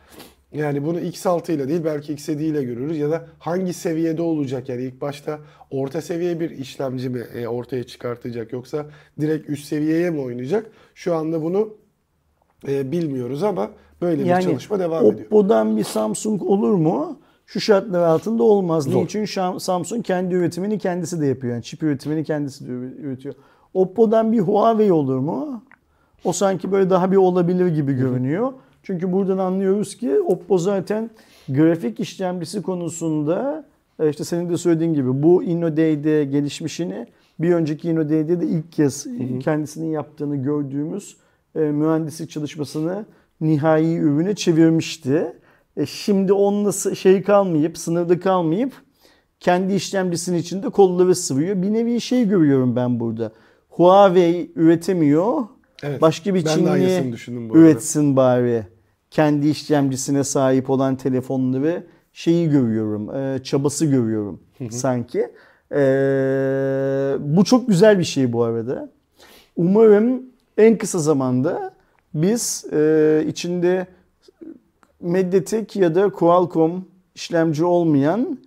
Yani bunu X6 ile değil belki X7 ile görürüz ya da hangi seviyede olacak yani ilk başta orta seviye bir işlemci mi ortaya çıkartacak yoksa direkt üst seviyeye mi oynayacak? Şu anda bunu bilmiyoruz ama böyle yani bir çalışma devam ediyor. Yani Oppo'dan bir Samsung olur mu? Şu şartlar altında olmaz. Niçin? Samsung kendi üretimini kendisi de yapıyor. Yani çip üretimini kendisi de üretiyor. Oppo'dan bir Huawei olur mu? O sanki böyle daha bir olabilir gibi görünüyor. Çünkü buradan anlıyoruz ki Oppo zaten grafik işlemcisi konusunda işte senin de söylediğin gibi bu InnoDay'de gelişmişini bir önceki InnoDay'de de ilk kez kendisinin yaptığını gördüğümüz mühendislik çalışmasını nihai ürüne çevirmişti. Şimdi onunla sınırda kalmayıp kendi işlemcisinin içinde kolları sıvıyor. Bir nevi şey görüyorum ben burada. Huawei üretemiyor. Evet, başka bir Çinli üretsin bari. Kendi işlemcisine sahip olan telefonları şeyi görüyorum. Çabası görüyorum sanki. Bu çok güzel bir şey bu arada. Umarım en kısa zamanda biz içinde MediaTek ya da Qualcomm işlemci olmayan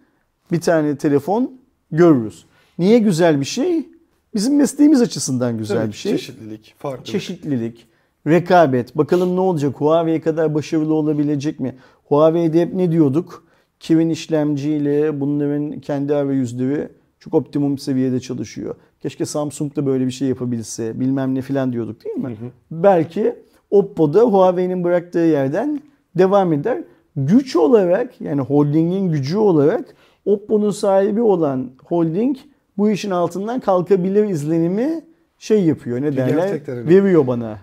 bir tane telefon görürüz. Niye güzel bir şey? Bizim mesleğimiz açısından güzel bir şey. Çeşitlilik, farklı. Çeşitlilik, rekabet. Bakalım ne olacak? Huawei'ye kadar başarılı olabilecek mi? Huawei'de hep ne diyorduk? Kirin işlemciyle bunların kendi arayüzleri çok optimum seviyede çalışıyor. Keşke Samsung da böyle bir şey yapabilse, bilmem ne filan diyorduk değil mi? Belki Oppo'da Huawei'nin bıraktığı yerden devam eder. Güç olarak yani holdingin gücü olarak Oppo'nun sahibi olan holding bu işin altından kalkabilir izlenimi yapıyor. Ne derler? Veriyor bana.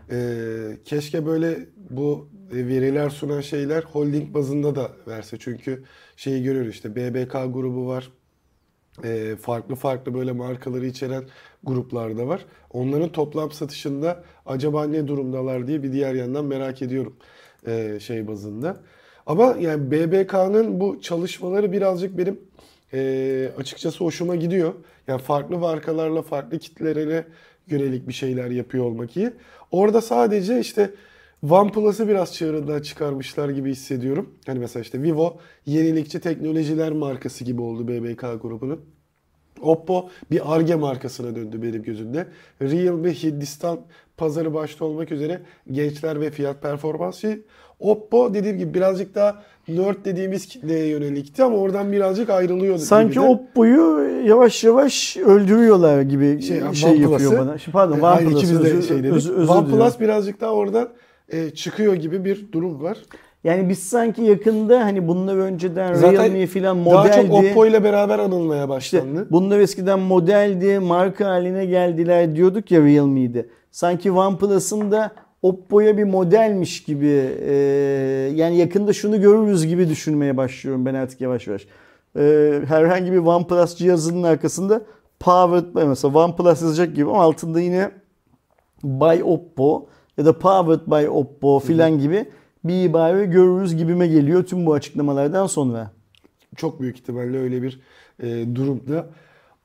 Keşke böyle bu veriler sunan şeyler holding bazında da verse. Çünkü görüyoruz işte BBK grubu var. Farklı farklı böyle markaları içeren gruplar da var. Onların toplam satışında acaba ne durumdalar diye bir diğer yandan merak ediyorum. Bazında. Ama yani BBK'nın bu çalışmaları birazcık benim açıkçası hoşuma gidiyor. Yani farklı markalarla farklı kitlelere yönelik bir şeyler yapıyor olmak iyi. Orada sadece işte OnePlus'ı biraz çığırından çıkarmışlar gibi hissediyorum. Hani mesela işte Vivo yenilikçi teknolojiler markası gibi oldu BBK grubunun. Oppo bir Ar-Ge markasına döndü benim gözümde. Realme Hindistan pazarı başta olmak üzere gençler ve fiyat performansı. Oppo dediğim gibi birazcık daha nerd dediğimiz kitleye yönelikti ama oradan birazcık ayrılıyordu. Sanki Oppo'yu yavaş yavaş öldürüyorlar gibi yapıyor bana. Pardon, OnePlus'ı. OnePlus birazcık daha oradan çıkıyor gibi bir durum var. Yani biz sanki yakında hani bunlar önceden Realme filan modeldi. Daha çok Oppo ile beraber anılmaya başlandı. İşte bunlar eskiden modeldi, marka haline geldiler diyorduk ya Realme'de. Sanki OnePlus'ın da Oppo'ya bir modelmiş gibi yani yakında şunu görürüz gibi düşünmeye başlıyorum ben artık yavaş yavaş. Herhangi bir OnePlus cihazının arkasında Powered mesela OnePlus yazacak gibi ama altında yine by Oppo ya da powered by Oppo filan gibi bir ibare görürüz gibime geliyor tüm bu açıklamalardan sonra. Çok büyük ihtimalle öyle bir durumda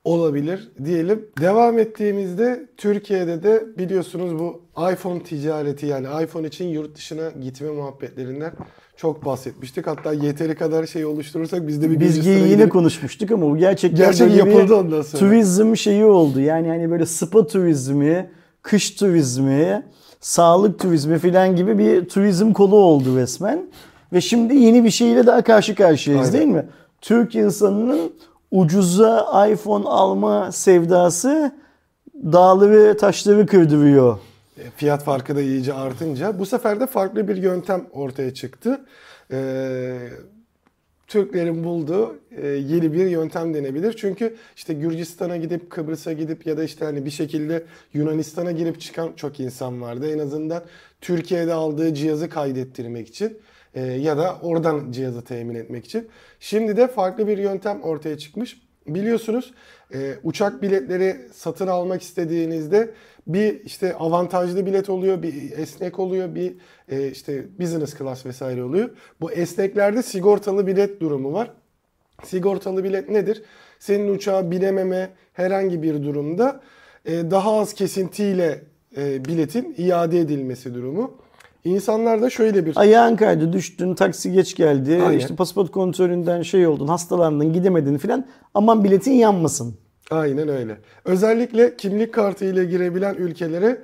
olabilir diyelim. Devam ettiğimizde Türkiye'de de biliyorsunuz bu iPhone ticareti, yani iPhone için yurt dışına gitme muhabbetlerinden çok bahsetmiştik. Hatta yeteri kadar şey oluşturursak biz de biz yine konuşmuştuk ama bu gerçekten yapıldı ondan sonra. Turizm şeyi oldu. Yani hani böyle spa turizmi, kış turizmi, sağlık turizmi filan gibi bir turizm kolu oldu resmen. Ve şimdi yeni bir şeyle daha karşı karşıyayız. Aynen. Değil mi? Türk insanının ucuza iPhone alma sevdası dağları taşları kırdırıyor. Fiyat farkı da iyice artınca bu sefer de farklı bir yöntem ortaya çıktı. Türklerin bulduğu yeni bir yöntem denebilir. Çünkü işte Gürcistan'a gidip Kıbrıs'a gidip ya da işte hani bir şekilde Yunanistan'a girip çıkan çok insan vardı. En azından Türkiye'de aldığı cihazı kaydettirmek için ya da oradan cihazı temin etmek için. Şimdi de farklı bir yöntem ortaya çıkmış. Biliyorsunuz uçak biletleri satın almak istediğinizde bir işte avantajlı bilet oluyor, bir esnek oluyor, bir işte business class vesaire oluyor. Bu esneklerde sigortalı bilet durumu var. Sigortalı bilet nedir? Senin uçağa binememe herhangi bir durumda daha az kesintiyle biletin iade edilmesi durumu. İnsanlar da şöyle bir... Ayağın kaydı, düştün, taksi geç geldi, işte pasaport kontrolünden şey oldun, hastalandın, gidemedin filan, aman biletin yanmasın. Aynen öyle. Özellikle kimlik kartı ile girebilen ülkelere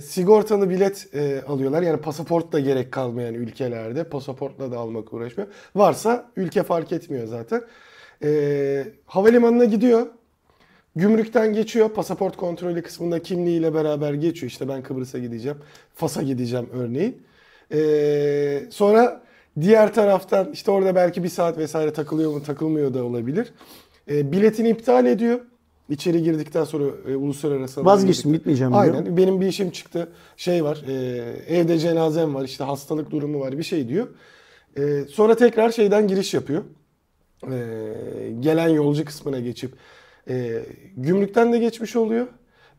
sigortalı bilet alıyorlar. Yani pasaport da gerek kalmayan ülkelerde. Pasaportla da almak uğraşmıyor. Varsa ülke fark etmiyor zaten. Havalimanına gidiyor. Gümrükten geçiyor. Pasaport kontrolü kısmında kimliğiyle beraber geçiyor. İşte ben Kıbrıs'a gideceğim, Fas'a gideceğim örneğin. Sonra diğer taraftan işte orada belki bir saat vesaire takılıyor mu takılmıyor da olabilir. Biletini iptal ediyor. İçeri girdikten sonra uluslararası... Vazgeçtim, gitmeyeceğim diyor. Aynen. Benim bir işim çıktı. Şey var. Evde cenazem var. İşte hastalık durumu var. Bir şey diyor. Sonra tekrar şeyden giriş yapıyor. Gelen yolcu kısmına geçip gümrükten de geçmiş oluyor.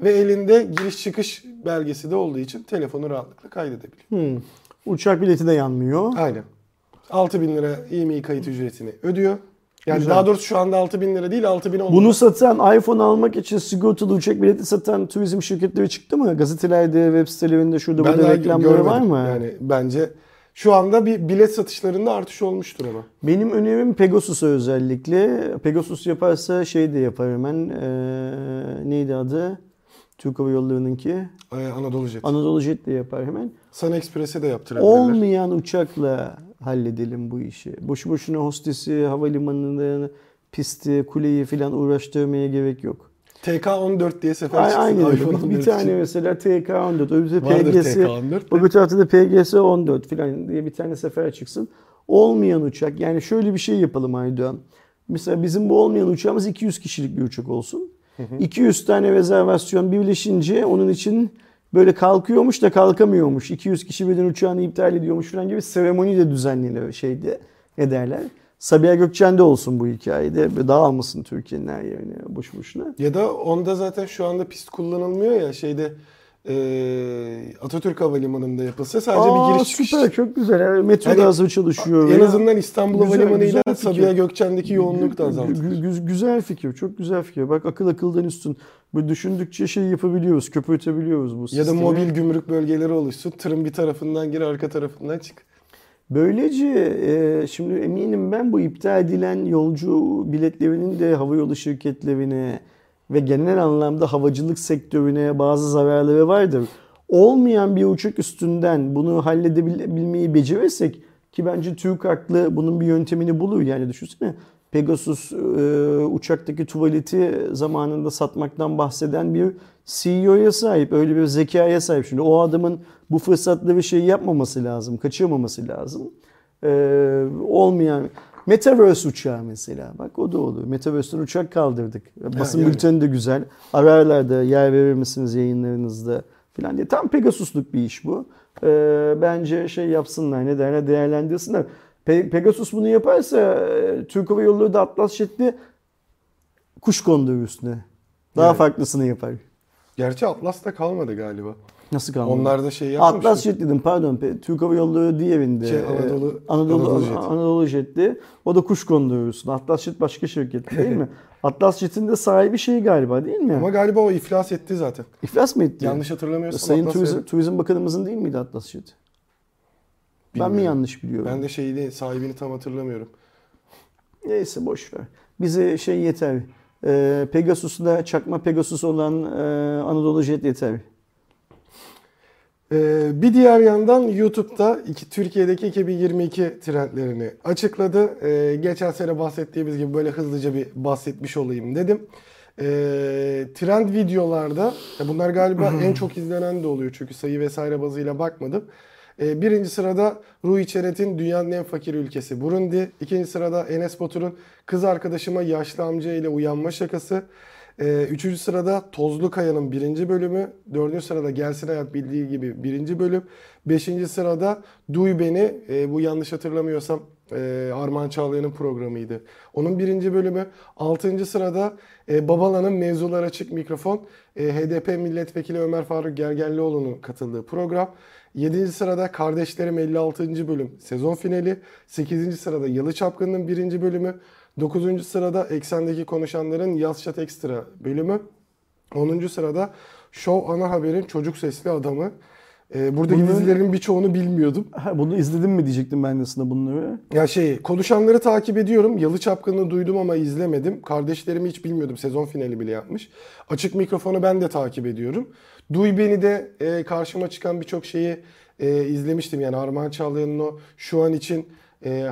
Ve elinde giriş çıkış belgesi de olduğu için telefonu rahatlıkla kaydedebiliyor. Uçak bileti de yanmıyor. Aynen. 6.000 lira IMEI kayıt ücretini ödüyor. Yani güzel. Daha doğrusu şu anda 6.000 lira değil 6.010 lira. Bunu satan, iPhone almak için sigortalı uçak bileti satan turizm şirketleri çıktı mı? Gazetelerde, web sitelerinde, şurada burada reklamları var mı? Yani bence şu anda bir bilet satışlarında artış olmuştur ama. Benim önerim Pegasus'a özellikle. Pegasus yaparsa şey de yapar hemen. Neydi adı? Türk Hava Yolları'nınki. Anadolu Jet. Anadolu Jet de yapar hemen. Sana Express'e de yaptırabilirler. Olmayan uçakla halledelim bu işi. Boşu boşuna hostesi, havalimanında pisti, kuleyi falan uğraştırmaya gerek yok. TK14 diye sefer çıksın. Aynen. Bir tane için mesela TK14. Öbürü PGS. Öbür tarafta da PGS14 filan diye bir tane sefer çıksın. Olmayan uçak. Yani şöyle bir şey yapalım Aydoğan. Mesela bizim bu olmayan uçağımız 200 kişilik bir uçak olsun. 200 tane rezervasyon birleşince onun için böyle kalkıyormuş da kalkamıyormuş. 200 kişi birden uçağını iptal ediyormuş falan gibi seremoni de düzenlenir şeyde. Ne derler? Sabiha Gökçen'de olsun bu hikayede. Dağılmasın Türkiye'nin her yerine boş boşuna. Ya da onda zaten şu anda pist kullanılmıyor ya şeyde Atatürk Havalimanı'nda yapılsa sadece bir giriş çıkış. Süper, çok güzel. Yani metro da hazır çalışıyor. En azından İstanbul Havalimanı'yla Sabiha Gökçen'deki yoğunluk da azaltılır. Güzel fikir. Çok güzel fikir. Bak akıl akıldan üstün. Böyle düşündükçe şey yapabiliyoruz. Köpürtebiliyoruz bu sistemi. Ya da mobil gümrük bölgeleri oluşsun. Tırın bir tarafından gir, arka tarafından çık. Böylece şimdi eminim ben bu iptal edilen yolcu biletlerinin de havayolu şirketlerine ve genel anlamda havacılık sektörüne bazı zararları vardır. Olmayan bir uçak üstünden bunu halledebilmeyi becerirsek ki bence Türk aklı bunun bir yöntemini bulur. Yani düşünsene Pegasus uçaktaki tuvaleti zamanında satmaktan bahseden bir CEO'ya sahip, öyle bir zekaya sahip. Şimdi o adamın bu fırsatları şey yapmaması lazım, kaçırmaması lazım. Olmayan Metaverse uçağı mesela. Bak o da olur. Metaverse'den uçak kaldırdık. Basın bülteni de güzel. Ararlar da yer verir misiniz yayınlarınızda falan diye. Tam Pegasus'luk bir iş bu. Bence şey yapsınlar, ne derler, değerlendirsinler. Pegasus bunu yaparsa Türk Hava Yolları da Atlas Jet'li kuş kondurur üstüne. Daha farklısını yapar. Gerçi Atlas'ta kalmadı galiba. Nasıl kalmadı? Onlar da şey yapmış. Atlas Jet dedim pardon. Türk Hava Yolları diğerinde. Anadolu Jet'ti. O da Kuşkon'da yürüsün. Atlas Jet başka şirket değil mi? Atlas Jet'in de sahibi şey galiba değil mi? Ama galiba o iflas etti zaten. İflas mı etti? Yanlış hatırlamıyorsam. Sayın Turizm Bakanımızın değil miydi Atlas Jet? Bilmiyorum. Ben mi yanlış biliyorum? Ben de şeyi sahibini tam hatırlamıyorum. Neyse boşver. Bize şey yeter. Pegasus'da çakma Pegasus olan Anadolu Jet yeter. Bir diğer yandan YouTube'da Türkiye'deki 2022 trendlerini açıkladı. Geçen sene bahsettiğimiz gibi böyle hızlıca bir bahsetmiş olayım dedim. Trend videolarda, bunlar galiba en çok izlenen de oluyor çünkü sayı vesaire bazıyla bakmadım. Birinci sırada Ruhi Çenet'in dünyanın en fakir ülkesi Burundi. İkinci sırada Enes Batur'un kız arkadaşıma yaşlı amca ile uyanma şakası. Üçüncü sırada Tozlu Kaya'nın birinci bölümü. Dördüncü sırada Gelsin Hayat Bildiği Gibi birinci bölüm. Beşinci sırada Duy Beni, bu yanlış hatırlamıyorsam Armağan Çağlayan'ın programıydı. Onun birinci bölümü. Altıncı sırada Babala'nın Mevzular Açık Mikrofon. HDP Milletvekili Ömer Faruk Gergerlioğlu'nun katıldığı program. 7. sırada Kardeşlerim 56. bölüm sezon finali. 8. sırada Yalı Çapkın'ın 1. bölümü. 9. sırada Eksendeki Konuşanların Yazşat Ekstra bölümü. 10. sırada Show Ana Haber'in Çocuk Sesli Adamı. Buradaki dizilerin birçoğunu bilmiyordum. Bunu izledim mi diyecektim ben aslında bunları. Ya konuşanları takip ediyorum. Yalı Çapkın'ı duydum ama izlemedim. Kardeşlerimi hiç bilmiyordum. Sezon finali bile yapmış. Açık Mikrofonu ben de takip ediyorum. Duy Beni de karşıma çıkan birçok şeyi izlemiştim. Yani Armağan Çağlayan'ın o şu an için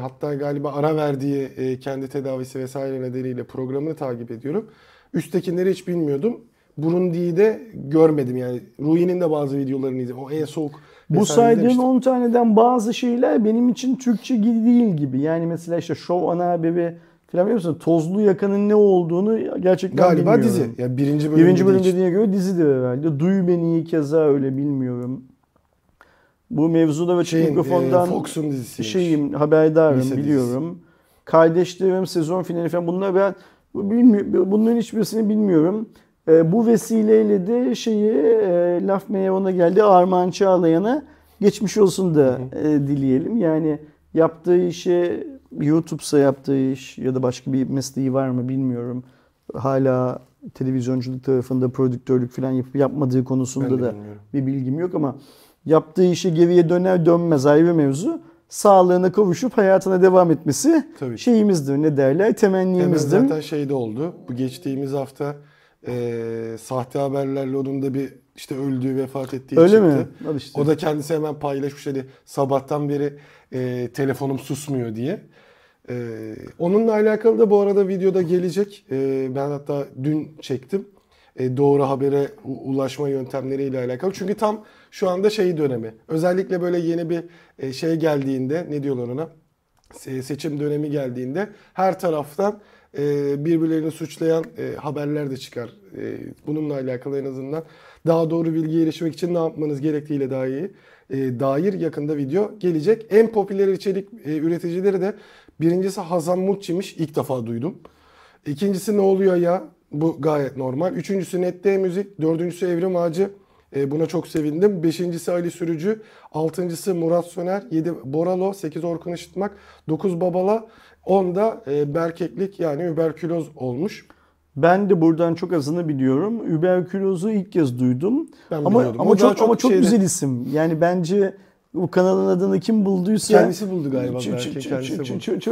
hatta galiba ara verdiği kendi tedavisi vesaire nedeniyle programını takip ediyorum. Üsttekileri hiç bilmiyordum. Burundi'yi de görmedim yani. Ruhi'nin de bazı videolarını izledim. O en soğuk. Bu saydığın 10 taneden bazı şeyler benim için Türkçe değil gibi. Yani mesela Show Ana Haberi falan biliyor musun? Tozlu Yakan'ın ne olduğunu gerçekten galiba bilmiyorum. Galiba dizi. Yani birinci bölüm dediğine göre dizidir herhalde. Duy Beni'yi keza öyle bilmiyorum. Bu mevzuda ve mikrofondan Fox'un dizisiymiş. Haberdarım lise biliyorum. Dizisi. Kardeşlerim sezon finali falan bunlar ben bunların hiçbirisini bilmiyorum. Bu vesileyle de laf meyvana geldi Armağan Çağlayan'a geçmiş olsun da dileyelim. Yani yaptığı işe YouTube'sa yaptığı iş ya da başka bir mesleği var mı bilmiyorum. Hala televizyonculuk tarafında prodüktörlük falan yapmadığı konusunda da bir bilgim yok ama yaptığı işe geriye döner dönmez ayrı mevzu. Sağlığına kavuşup hayatına devam etmesi şeyimizdir, ne derler, temennimizdir. Zaten de oldu. Bu geçtiğimiz hafta sahte haberlerle onun da bir öldüğü, vefat ettiği öyle çıktı. Mi? O da kendisi hemen paylaşmış sabahtan beri telefonum susmuyor diye. Onunla alakalı da bu arada videoda gelecek. Ben hatta dün çektim. Doğru habere ulaşma yöntemleriyle alakalı. Çünkü tam şu anda dönemi. Özellikle böyle yeni bir geldiğinde, ne diyorlar ona? Seçim dönemi geldiğinde her taraftan birbirlerini suçlayan haberler de çıkar. Bununla alakalı en azından daha doğru bilgiye erişmek için ne yapmanız gerektiğiyle dair yakında video gelecek. En popüler içerik üreticileri de birincisi Hazan Mutçi'miş. İlk defa duydum. İkincisi Ne Oluyor Ya? Bu gayet normal. Üçüncüsü Nette Müzik. Dördüncüsü Evrim Ağacı. Buna çok sevindim. Beşincisi Ali Sürücü. Altıncısı Murat Söner. 7 Boralo. 8 Orkun Işıtmak. 9 Babala. 10 da berkeklik yani überküloz olmuş. Ben de buradan çok azını biliyorum. Überkülozu ilk kez duydum. Ama çok güzel isim. Yani bence bu kanalın adını kim bulduysa kendisi buldu galiba.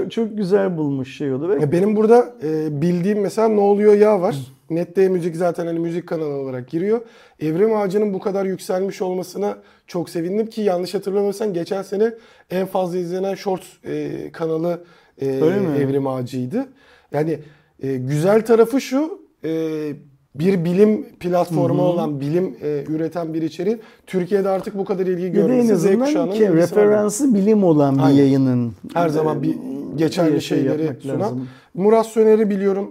Çok güzel bulmuş oldu. Benim burada bildiğim mesela Ne Oluyor Ya var. Nette Müzik zaten müzik kanalı olarak giriyor. Evrim Ağacı'nın bu kadar yükselmiş olmasına çok sevindim ki yanlış hatırlamıyorsam geçen sene en fazla izlenen Shorts kanalı Evrim Ağacı'ydı. Yani güzel tarafı şu, bir bilim platformu olan, bilim üreten bir içeriğin Türkiye'de artık bu kadar ilgi görmesi Z kuşağının referansı bilim olan bir yayının. Her zaman bir geçerli şeyleri sunan. Lazım. Murat Söner'i biliyorum.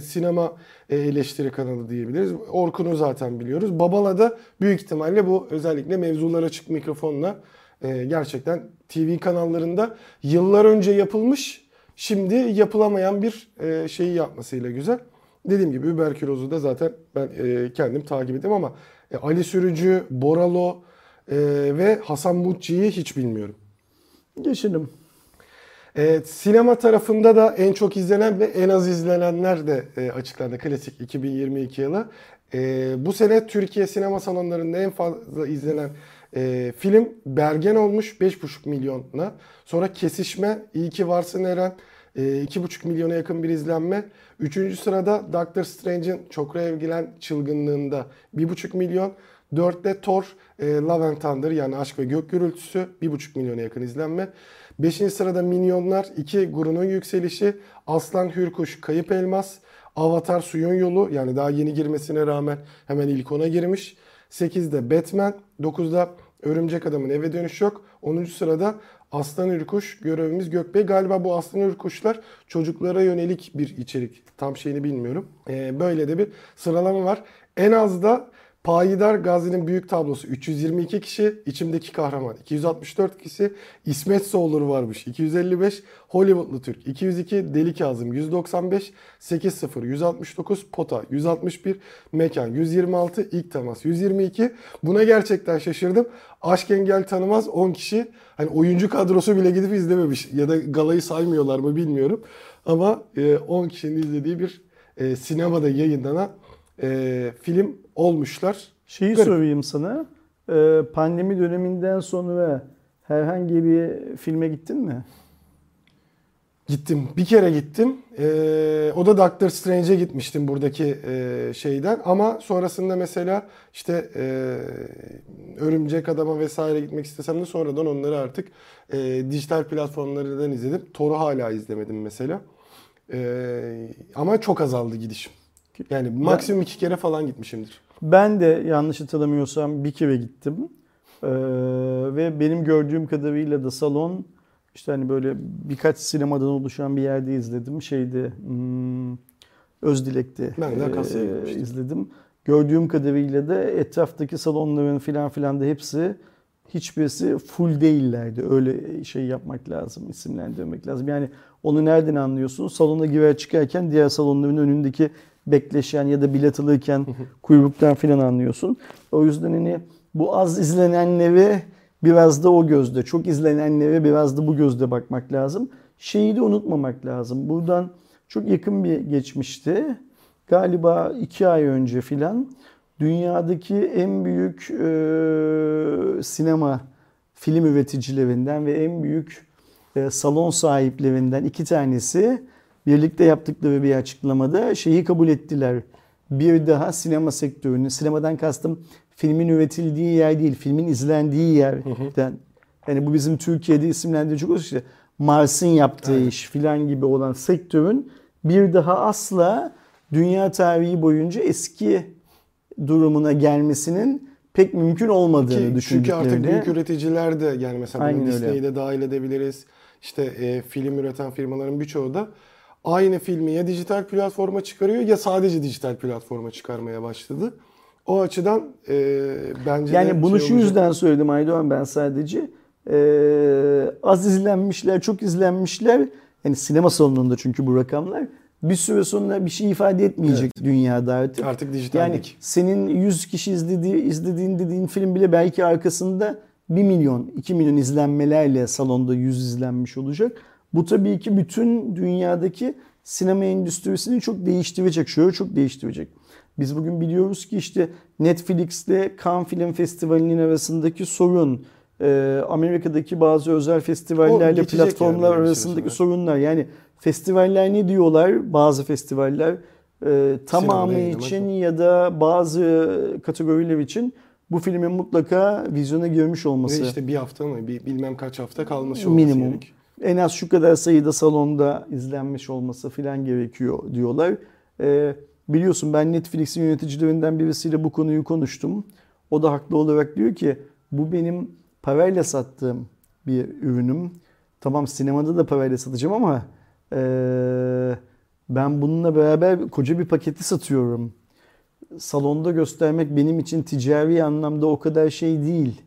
Sinema eleştiri kanalı diyebiliriz. Orkun'u zaten biliyoruz. Babala da büyük ihtimalle bu özellikle Mevzular Açık Mikrofonla gerçekten TV kanallarında yıllar önce yapılmış, şimdi yapılamayan bir şeyi yapmasıyla güzel. Dediğim gibi überkülozu da zaten ben kendim takip ettim ama Ali Sürücü, Boralo ve Hasan Butçi'yi hiç bilmiyorum. Geçelim. Evet, sinema tarafında da en çok izlenen ve en az izlenenler de açıklandı. Klasik 2022 yılı. Bu sene Türkiye sinema salonlarında en fazla izlenen film Bergen olmuş 5,5 milyonla. Sonra Kesişme, İyi Ki Varsın Eren 2,5 milyona yakın bir izlenme. 3. sırada Doctor Strange'in Çokra Evgilen Çılgınlığında 1,5 milyon. 4'te Thor, Love and Thunder yani Aşk ve Gök Gürültüsü 1,5 milyona yakın izlenme. 5. sırada Minyonlar 2, Guru'nun Yükselişi, Aslan Hürkuş, Kayıp Elmas, Avatar Suyun Yolu yani daha yeni girmesine rağmen hemen ilk 10'a girmiş. 8'de Batman, 9'da Örümcek Adam'ın Eve Dönüş Yok, 10. sırada Aslan Hürkuş, Görevimiz Gökbey. Galiba bu Aslan Hürkuşlar çocuklara yönelik bir içerik. Tam şeyini bilmiyorum. Böyle de bir sıralama var. En az da Payidar Gazi'nin Büyük Tablosu 322 kişi, İçimdeki Kahraman 264 kişi, İsmet Soğulur varmış 255, Hollywoodlu Türk 202, Deli Kazım 195, 8-0 169, Pota 161, Mekan 126, İlk Temas 122. Buna gerçekten şaşırdım. Aşk Engel Tanımaz 10 kişi. Hani oyuncu kadrosu bile gidip izlememiş ya da galayı saymıyorlar mı bilmiyorum. Ama 10 kişinin izlediği bir sinemada yayınlanan film olmuşlar. Şeyi garip söyleyeyim sana. Pandemi döneminden sonra herhangi bir filme gittin mi? Gittim. Bir kere gittim. O da Doctor Strange'e gitmiştim buradaki şeyden. Ama sonrasında mesela işte Örümcek Adam'a vesaire gitmek istesem de sonradan onları artık dijital platformlardan izledim. Thor'u hala izlemedim mesela. Ama çok azaldı gidişim. Yani maksimum 2 kere falan gitmişimdir. Ben de yanlış hatırlamıyorsam bir kere gittim. Ve benim gördüğüm kadarıyla da salon işte hani böyle birkaç sinemadan oluşan bir yerde izledim. Şeyde Özdilek'te izledim. Gördüğüm kadarıyla da etraftaki salonların filan da hepsi hiçbirisi full değillerdi. Öyle şey yapmak lazım, isimlendirmek lazım. Yani onu nereden anlıyorsun? Salona girer çıkarken diğer salonların önündeki bekleşen ya da bilet alırken kuyruktan filan anlıyorsun. O yüzden hani bu az izlenenlere biraz da o gözde, çok izlenenlere biraz da bu gözde bakmak lazım. Şeyi de unutmamak lazım. Buradan çok yakın bir geçmişti. Galiba 2 ay önce filan dünyadaki en büyük sinema film üreticilerinden ve en büyük salon sahiplerinden 2 tanesi birlikte yaptıkları bir açıklamada şeyi kabul ettiler. Bir daha sinema sektörünü, sinemadan kastım filmin üretildiği yer değil, filmin izlendiği yerden. Yani bu bizim Türkiye'de isimlendirici çok işte Mars'ın yaptığı iş filan gibi olan sektörün bir daha asla dünya tarihi boyunca eski durumuna gelmesinin pek mümkün olmadığını düşündüklerini. Çünkü artık büyük üreticiler de yani mesela Disney'i de dahil edebiliriz. İşte film üreten firmaların birçoğu da aynı filmi ya dijital platforma çıkarıyor ya sadece dijital platforma çıkarmaya başladı. O açıdan bence yani bunu şu yüzden söyledim Aydoğan, ben sadece az izlenmişler, çok izlenmişler. Yani sinema salonunda çünkü bu rakamlar bir süre sonra bir şey ifade etmeyecek dünyada artık. Artık dijital. Yani senin 100 kişi izlediğin film bile belki arkasında 1 milyon, 2 milyon izlenmelerle salonda 100 izlenmiş olacak. Bu tabii ki bütün dünyadaki sinema endüstrisini çok değiştirecek. Şöyle çok değiştirecek. Biz bugün biliyoruz ki işte Netflix'le Cannes Film Festivali'nin arasındaki sorun, Amerika'daki bazı özel festivallerle platformlar yani arasındaki sorunlar. Yani festivaller ne diyorlar? Bazı festivaller tamamı için ya da bazı kategoriler için bu filmin mutlaka vizyona girmiş olması. Ve işte bir hafta mı? Bilmem kaç hafta kalmış olması minimum. Gerek. En az şu kadar sayıda salonda izlenmiş olması filan gerekiyor diyorlar. Biliyorsun ben Netflix'in yöneticilerinden birisiyle bu konuyu konuştum. O da haklı olarak diyor ki bu benim parayla sattığım bir ürünüm. Tamam sinemada da parayla satacağım ama ben bununla beraber koca bir paketi satıyorum. Salonda göstermek benim için ticari anlamda o kadar şey değil.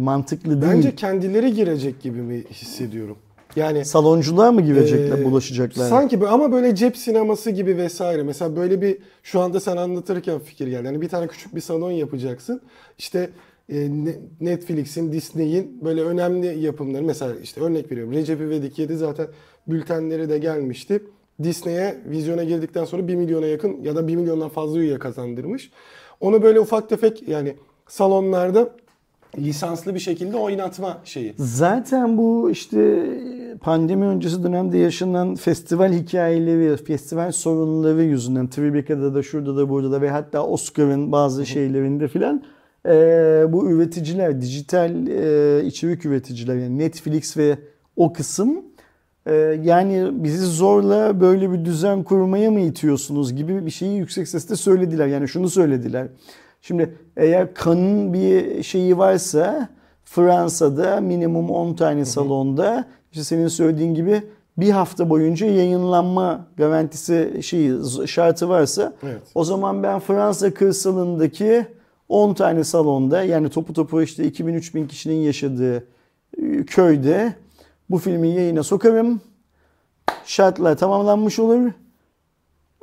Mantıklı değil. Bence kendileri girecek gibi mi hissediyorum? Yani salonculuğa mı girecekler, bulaşacaklar? Sanki böyle, ama böyle cep sineması gibi vesaire. Mesela böyle bir şu anda sen anlatırken fikir geldi. Yani bir tane küçük bir salon yapacaksın. İşte Netflix'in, Disney'in böyle önemli yapımları. Mesela işte örnek veriyorum. Recep İvedik 7 zaten bültenleri de gelmişti. Disney'e vizyona girdikten sonra 1 milyona yakın ya da 1 milyondan fazla üye kazandırmış. Onu böyle ufak tefek yani salonlarda lisanslı bir şekilde oynatma şeyi. Zaten bu işte pandemi öncesi dönemde yaşanan festival hikayeleri, festival sorunları yüzünden Tribeca'da da, şurada da, burada da ve hatta Oscar'ın bazı şeylerinde filan bu üreticiler, dijital içerik üreticiler, yani Netflix ve o kısım yani bizi zorla böyle bir düzen kurmaya mı itiyorsunuz gibi bir şeyi yüksek sesle söylediler. Yani şunu söylediler. Şimdi eğer kanın bir şeyi varsa Fransa'da minimum 10 tane salonda işte senin söylediğin gibi bir hafta boyunca yayınlanma garantisi şeyi, şartı varsa o zaman ben Fransa kırsalındaki 10 tane salonda, yani topu topu işte 2000-3000 kişinin yaşadığı köyde bu filmi yayına sokarım. Şartlar tamamlanmış olur.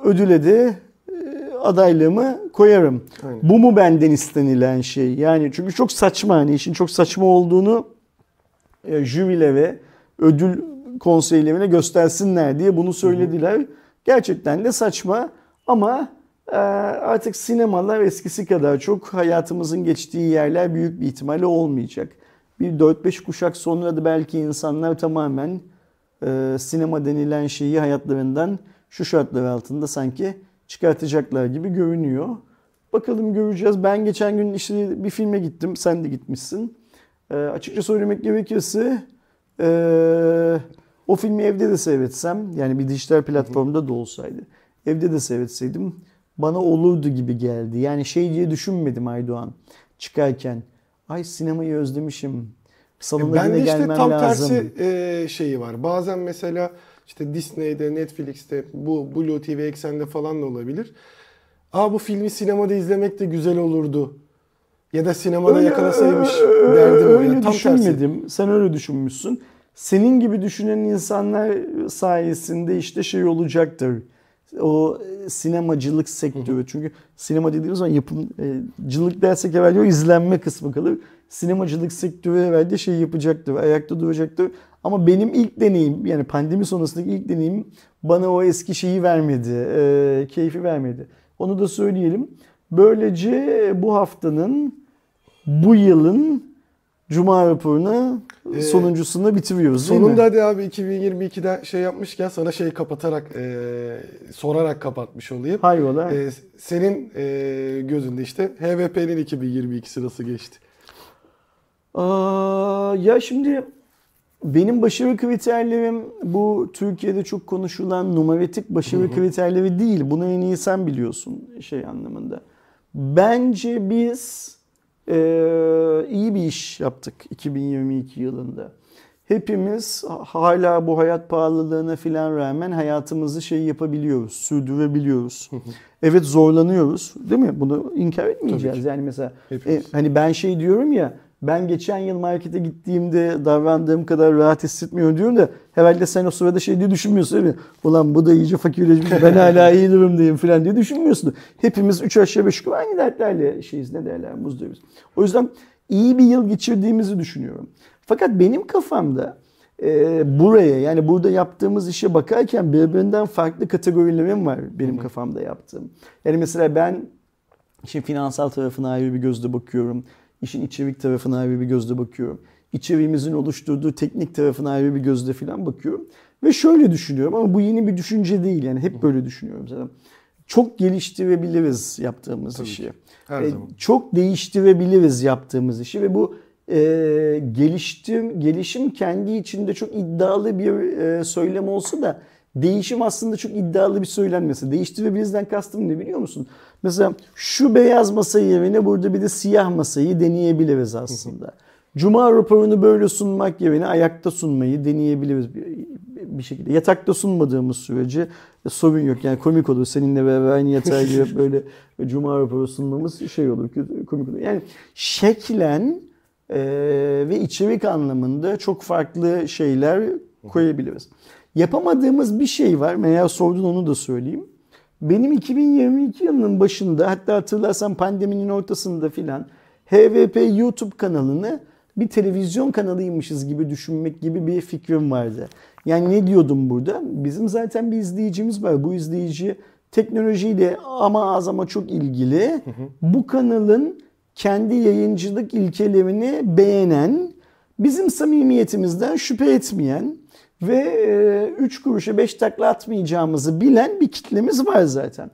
Ödüle de adaylığımı koyarım. Aynen. Bu mu benden istenilen şey? Yani çünkü çok saçma, hani işin çok saçma olduğunu jürilere, ödül konseylerine göstersinler diye bunu söylediler. Hı-hı. Gerçekten de saçma ama artık sinemalar eskisi kadar çok hayatımızın geçtiği yerler büyük bir ihtimalle olmayacak. Bir 4-5 kuşak sonra da belki insanlar tamamen sinema denilen şeyi hayatlarından şu şartlar altında sanki çıkartacaklar gibi görünüyor. Bakalım, göreceğiz. Ben geçen gün işte bir filme gittim. Sen de gitmişsin. Açıkça söylemek gerekirse o filmi evde de seyretsem, yani bir dijital platformda da olsaydı, evde de seyretseydim bana olurdu gibi geldi. Yani şey diye düşünmedim Aydoğan çıkarken. Ay, sinemayı özlemişim. Salona yine gelmem lazım. Ben de işte tam tersi şeyi var. Bazen mesela İşte Disney'de, Netflix'te, bu Blue TV eksende falan da olabilir. Aa, bu filmi sinemada izlemek de güzel olurdu. Ya da sinemada öyle, yakalasaymış derdim. Öyle yani, düşünmedim. Tersi. Sen öyle düşünmüşsün. Senin gibi düşünen insanlar sayesinde işte şey olacaktır. O sinemacılık sektörü. Hı. Çünkü sinema dediğimiz zaman yapımcılık dersek evvel o izlenme kısmı kalır. Sinemacılık sektörü evvel de şey yapacaktır, ayakta duracaktır. Ama benim ilk deneyim, yani pandemi sonrasındaki ilk deneyim bana o eski şeyi vermedi, keyfi vermedi. Onu da söyleyelim. Böylece bu haftanın, bu yılın Cuma raporunu sonuncusunda bitiriyoruz, değil mi? Sonunda hadi abi 2022'de şey yapmışken sana şey kapatarak, sorarak kapatmış olayım. Hayrola? Senin gözünde işte HVP'nin 2022'si nasıl geçti? Ya şimdi... Benim başarı kriterlerim bu Türkiye'de çok konuşulan numaratik başarı kriterleri değil. Bunu en iyi sen biliyorsun şey anlamında. Bence biz iyi bir iş yaptık 2022 yılında. Hepimiz hala bu hayat pahalılığına filan rağmen hayatımızı şey yapabiliyoruz, sürdürebiliyoruz. Evet, zorlanıyoruz, değil mi? Bunu inkar etmeyeceğiz. Yani mesela hani ben şey diyorum ya, ben geçen yıl markete gittiğimde davrandığım kadar rahat hissetmiyorum diyorum da herhalde sen o sırada şey diye düşünmüyorsun, değil mi? Ulan bu da iyice fakirleşmiş, ben hala iyi durumdayım falan diye düşünmüyorsun. Hepimiz 3 aşağı 5 yukarı aynı dertlerle şeyiz, ne derler, buzdayız. O yüzden iyi bir yıl geçirdiğimizi düşünüyorum. Fakat benim kafamda buraya, yani burada yaptığımız işe bakarken birbirinden farklı kategorilerim var benim kafamda yaptığım. Yani mesela ben işin finansal tarafına ayrı bir gözle bakıyorum. İşin içerik tarafına ayrı bir gözle bakıyorum. İçeriğimizin oluşturduğu teknik tarafına ayrı bir gözle falan bakıyorum. Ve şöyle düşünüyorum, ama bu yeni bir düşünce değil. Yani hep böyle düşünüyorum zaten. Çok geliştirebiliriz yaptığımız işi. Çok değiştirebiliriz yaptığımız işi. Ve bu gelişim kendi içinde çok iddialı bir söylem olsa da değişim aslında çok iddialı bir söylenmesi. Değiştirebilirizden kastım ne biliyor musun? Mesela şu beyaz masa yerine burada bir de siyah masayı deneyebiliriz aslında. Cuma raporunu böyle sunmak yerine ayakta sunmayı deneyebiliriz bir şekilde. Yatakta sunmadığımız sürece sorun yok. Yani komik olur. Seninle beraber aynı yatağa girip böyle Cuma raporu sunmamız şey olur, komik olur. Yani şeklen ve içerik anlamında çok farklı şeyler koyabiliriz. Yapamadığımız bir şey var. Veya sordun, onu da söyleyeyim. Benim 2022 yılının başında, hatta hatırlarsan pandeminin ortasında filan, HVP YouTube kanalını bir televizyon kanalıymışız gibi düşünmek gibi bir fikrim vardı. Yani ne diyordum burada? Bizim zaten bir izleyicimiz var. Bu izleyici teknolojiyle ama az ama çok ilgili. Bu kanalın kendi yayıncılık ilkelerini beğenen, bizim samimiyetimizden şüphe etmeyen ve 3 kuruşa 5 takla atmayacağımızı bilen bir kitlemiz var zaten.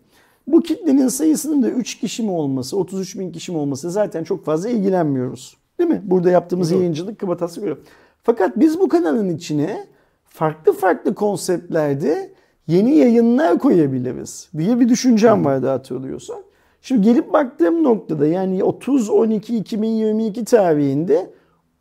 Bu kitlenin sayısının da 3 kişi mi olması, 33 bin kişi mi olması, zaten çok fazla ilgilenmiyoruz. Değil mi? Burada yaptığımız yayıncılık kabatası görüyorum. Fakat biz bu kanalın içine farklı farklı konseptlerde yeni yayınlar koyabiliriz diye bir düşüncem vardı, hatırlıyorsan. Şimdi gelip baktığım noktada, yani 30-12-2022 tarihinde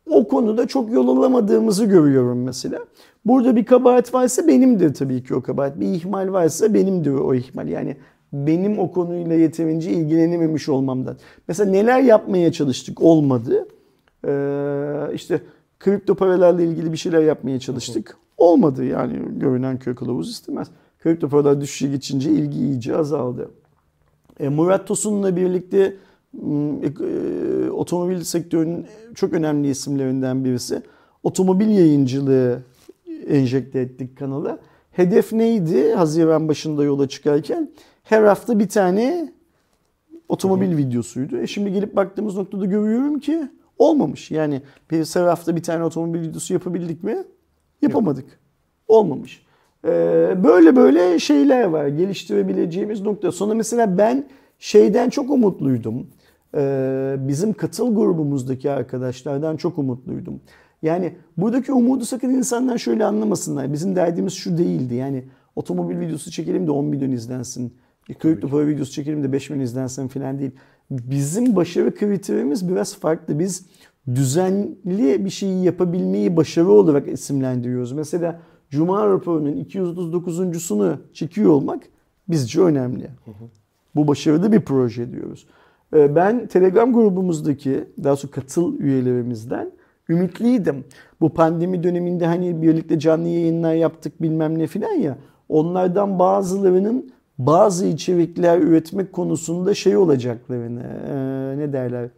o konuda çok yol alamadığımızı görüyorum mesela. Burada bir kabahat varsa benimdir tabii ki o kabahat. Bir ihmal varsa benimdir o ihmal. Yani benim o konuyla yeterince ilgilenememiş olmamdan. Mesela neler yapmaya çalıştık, olmadı. İşte kripto paralarla ilgili bir şeyler yapmaya çalıştık. Olmadı, yani görünen köy kılavuz istemez. Kripto paralar düşüşe geçince ilgi iyice azaldı. Murat Tosun'la birlikte otomobil sektörünün çok önemli isimlerinden birisi. Otomobil yayıncılığı enjekte ettik kanala. Hedef neydi? Haziran başında yola çıkarken her hafta bir tane otomobil videosuydu. Şimdi gelip baktığımız noktada görüyorum ki olmamış. Yani her hafta bir tane otomobil videosu yapabildik mi? Yapamadık. Yok. Olmamış. Böyle böyle şeyler var. Geliştirebileceğimiz nokta. Sonra mesela ben şeyden çok umutluydum. Bizim katıl grubumuzdaki arkadaşlardan çok umutluydum. Yani buradaki umudu sakın insanlar şöyle anlamasınlar. Bizim derdimiz şu değildi. Yani otomobil videosu çekelim de 10 milyon izlensin. Kripto para videosu çekelim de 5 milyon izlensin falan değil. Bizim başarı kriterimiz biraz farklı. Biz düzenli bir şeyi yapabilmeyi başarı olarak isimlendiriyoruz. Mesela Cuma raporunun 239.sunu çekiyor olmak bizce önemli. Bu başarılı bir proje diyoruz. Ben Telegram grubumuzdaki, daha sonra katıl üyelerimizden ümitliydim. Bu pandemi döneminde hani birlikte canlı yayınlar yaptık bilmem ne filan ya. Onlardan bazılarının bazı içerikler üretmek konusunda şey olacaklarını, ne derler,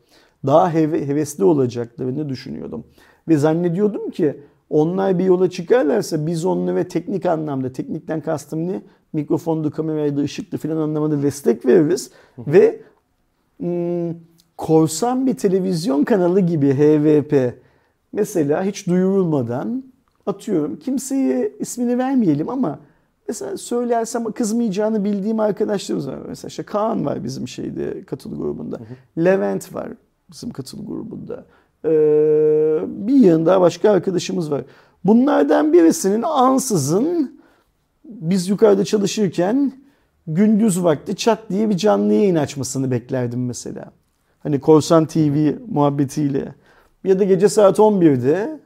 daha hevesli olacaklarını düşünüyordum. Ve zannediyordum ki onlar bir yola çıkarlarsa biz onları ve teknik anlamda, teknikten kastım ne? Mikrofondu, kameraydı, ışıktı filan anlamda destek veririz. Ve korsan bir televizyon kanalı gibi HVP mesela hiç duyurulmadan, atıyorum kimseye ismini vermeyelim ama mesela söylersem kızmayacağını bildiğim arkadaşlarımız var. Mesela işte Kaan var bizim şeyde, katıl grubunda. Levent var bizim katıl grubunda. Bir yanında başka arkadaşımız var. Bunlardan birisinin ansızın biz yukarıda çalışırken gündüz vakti çat diye bir canlı yayın açmasını beklerdim mesela. Hani Korsan TV muhabbetiyle. Ya da gece saat 11'de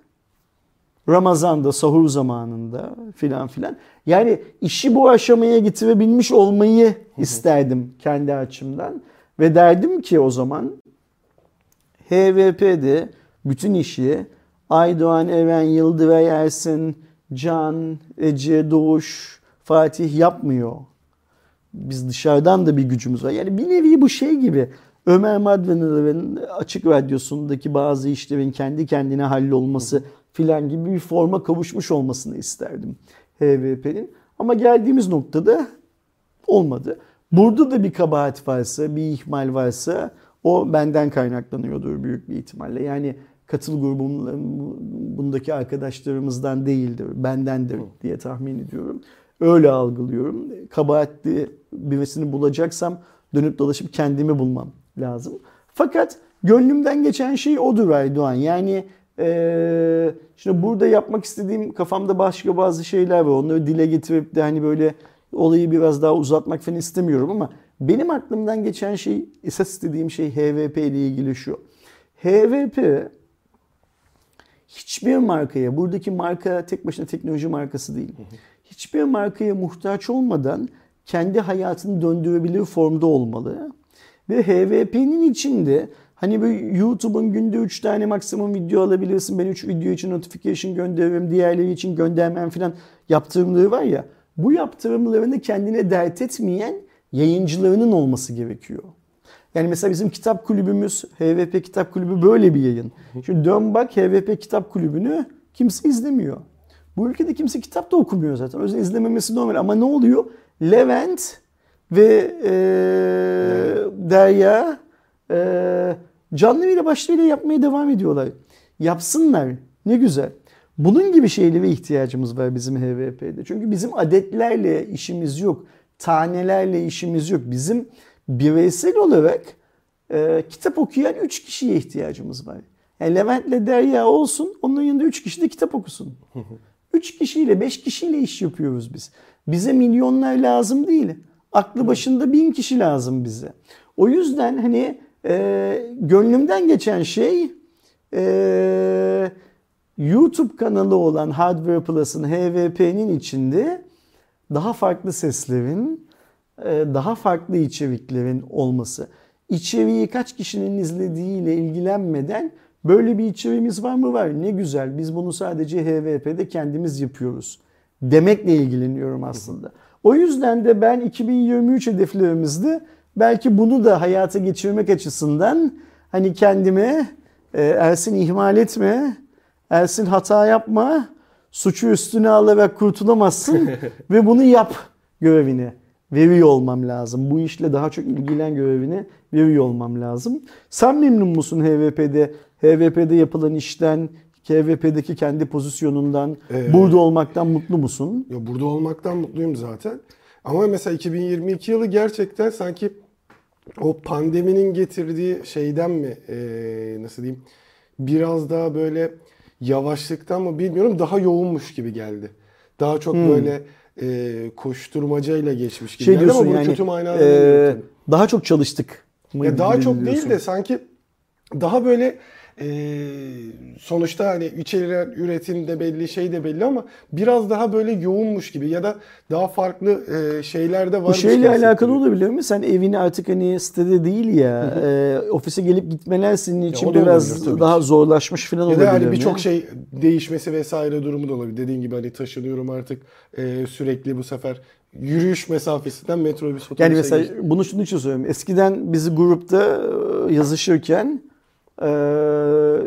Ramazan'da, sahur zamanında filan filan. Yani işi bu aşamaya getirebilmiş olmayı isterdim kendi açımdan. Ve derdim ki o zaman HVP'de bütün işi Aydoğan, Eren, Yıldıray Ersin, Can, Ece, Doğuş, Fatih yapmıyor. Biz dışarıdan da bir gücümüz var. Yani bir nevi bu şey gibi. Ömer Madvener'in Açık Radyosu'ndaki bazı işlerin kendi kendine hallolması filan gibi bir forma kavuşmuş olmasını isterdim HVP'nin. Ama geldiğimiz noktada olmadı. Burada da bir kabahat varsa, bir ihmal varsa o benden kaynaklanıyordur büyük bir ihtimalle. Yani katıl grubundaki arkadaşlarımızdan değildir, bendendir diye tahmin ediyorum. Öyle algılıyorum. Kabahatli birisini bulacaksam dönüp dolaşıp kendimi bulmam lazım. Fakat gönlümden geçen şey odur Aydoğan. Yani şimdi burada yapmak istediğim, kafamda başka bazı şeyler var. Onları dile getirip de hani böyle olayı biraz daha uzatmak falan istemiyorum ama benim aklımdan geçen şey, esas istediğim şey HVP ile ilgili şu. HVP hiçbir markaya, buradaki marka tek başına teknoloji markası değil. Hiçbir markaya muhtaç olmadan kendi hayatını döndürebilir formda olmalı. Ve HVP'nin içinde Hani böyle YouTube'un günde 3 tane maksimum video alabilirsin. Ben 3 video için notification gönderirim, diğerleri için göndermem falan yaptırımları var ya. Bu yaptırımlarını kendine dert etmeyen yayıncılarının olması gerekiyor. Yani mesela bizim kitap kulübümüz, HVP Kitap Kulübü böyle bir yayın. Şimdi dön bak, HVP Kitap Kulübü'nü kimse izlemiyor. Bu ülkede kimse kitap da okumuyor zaten. O yüzden izlememesi normal. Ama ne oluyor? Levent ve Derya canlı ile başlığıyla yapmaya devam ediyorlar. Yapsınlar. Ne güzel. Bunun gibi şeylere ihtiyacımız var bizim HVP'de. Çünkü bizim adetlerle işimiz yok. Tanelerle işimiz yok. Bizim bireysel olarak kitap okuyan 3 kişiye ihtiyacımız var. Yani Levent'le Derya olsun, onun yanında 3 kişi de kitap okusun. 3 kişiyle, 5 kişiyle iş yapıyoruz biz. Bize milyonlar lazım değil. Aklı başında 1000 kişi lazım bize. O yüzden hani gönlümden geçen şey YouTube kanalı olan Hardware Plus'ın, HVP'nin içinde daha farklı seslerin, daha farklı içeriklerin olması. İçeriği kaç kişinin izlediğiyle ilgilenmeden böyle bir içeriğimiz var mı? Var. Ne güzel. Biz bunu sadece HVP'de kendimiz yapıyoruz demekle ilgileniyorum aslında. O yüzden de ben 2023 hedeflerimizde belki bunu da hayata geçirmek açısından hani kendime Ersin ihmal etme, Ersin hata yapma, suçu üstüne alarak kurtulamazsın ve bunu yap görevini veriyor olmam lazım. Bu işle daha çok ilgilen görevini veriyor olmam lazım. Sen memnun musun HVP'de? HVP'de yapılan işten, HVP'deki kendi pozisyonundan, burada olmaktan mutlu musun? Ya burada olmaktan mutluyum zaten. Ama mesela 2022 yılı gerçekten sanki o pandeminin getirdiği şeyden mi, nasıl diyeyim, biraz daha böyle yavaşlıktan mı bilmiyorum, daha yoğunmuş gibi geldi. Daha çok böyle koşturmacayla geçmiş gibi geldi ama bunu yani, kötü manada daha çok çalıştık. Ya daha çok diyorsun. Değil de sanki daha böyle sonuçta hani içeriğin üretim de belli, şey de belli ama biraz daha böyle yoğunmuş gibi ya da daha farklı şeyler de var. Bu şeyle alakalı olabilir mi? Sen evini artık hani sitede değil ya, ofise gelip gitmeler senin için biraz daha zorlaşmış falan olabilir mi? Yani birçok şey değişmesi vesaire durumu da olabilir. Dediğin gibi hani taşınıyorum artık sürekli bu sefer. Yürüyüş mesafesinden metrobüs otobüse yani mesela geçtim. Bunu şunun için söylüyorum. Eskiden bizi grupta yazışırken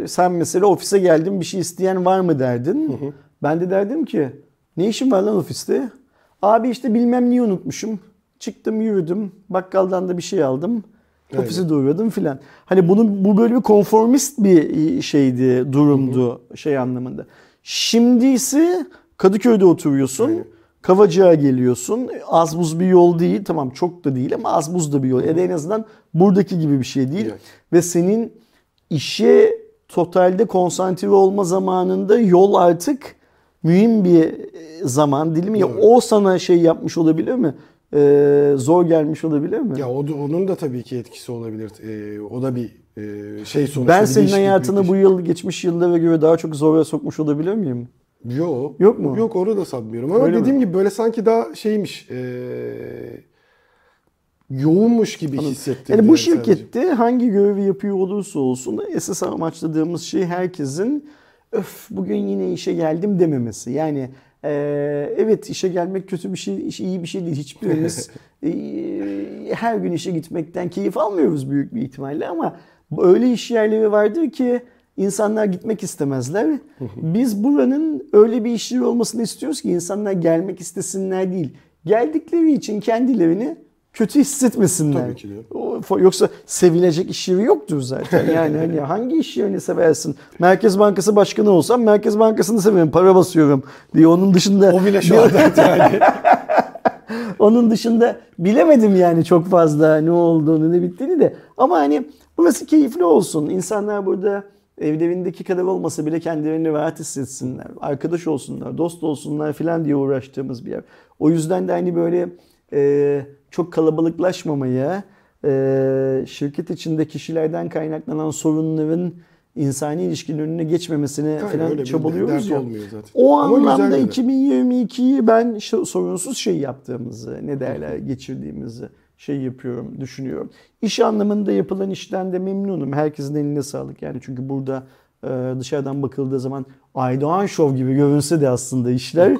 sen mesela ofise geldim bir şey isteyen var mı derdin. Ben de derdim ki ne işin var lan ofiste? Abi işte bilmem niye unutmuşum. Çıktım yürüdüm. Bakkaldan da bir şey aldım. Aynen. Ofise doğradım filan. Hani bunun, bu böyle bir konformist bir şeydi, durumdu şey anlamında. Şimdi ise Kadıköy'de oturuyorsun. Aynen. Kavacığa geliyorsun. Az buz bir yol değil. Tamam çok da değil ama az buz da bir yol. Ya da en azından buradaki gibi bir şey değil. Evet. Ve senin İşe totalde konsantre olma zamanında yol artık mühim bir zaman dilimi. Evet. O sana şey yapmış olabilir mi? Zor gelmiş olabilir mi? Ya onun da tabii ki etkisi olabilir. O da bir şey sonuçta. Ben senin hayatını bu yıl geçmiş yıllara göre daha çok zora sokmuş olabilir miyim? Yok. Yok mu? Yok, onu da sanmıyorum. Ama öyle dediğim gibi böyle sanki daha şeymiş... yoğunmuş gibi hissettim. Yani bu şirkette hangi görevi yapıyor olursa olsun esas amaçladığımız şey herkesin öf bugün yine işe geldim dememesi. Yani evet işe gelmek kötü bir şey, iyi bir şey değil. Hiçbirimiz her gün işe gitmekten keyif almıyoruz büyük bir ihtimalle ama öyle iş yerleri vardır ki insanlar gitmek istemezler. Biz buranın öyle bir iş yeri olmasını istiyoruz ki insanlar gelmek istesinler değil. Geldikleri için kendilerini kötü hissetmesinler. Tabii ki de. Yoksa sevilecek iş yeri yoktur zaten. Yani hani hangi iş yerini seversin? Merkez Bankası Başkanı olsam Merkez Bankası'nı severim. Para basıyorum diye. Onun dışında... O bile şu an yani. Onun dışında bilemedim yani çok fazla ne olduğunu, ne bittiğini de. Ama hani burası keyifli olsun. İnsanlar burada evlerindeki kadar olmasa bile kendilerini rahat hissetsinler. Arkadaş olsunlar, dost olsunlar filan diye uğraştığımız bir yer. O yüzden de hani böyle... çok kalabalıklaşmamaya, şirket içinde kişilerden kaynaklanan sorunların insani ilişkinin önüne geçmemesine yani falan çabalıyoruz ya. O anlamda 2022'yi ben sorunsuz şey yaptığımızı, ne derler, geçirdiğimizi şey yapıyorum, düşünüyorum. İş anlamında yapılan işten de memnunum. Herkesin eline sağlık yani, çünkü burada dışarıdan bakıldığı zaman Aydoğan Show gibi görünse de aslında işler.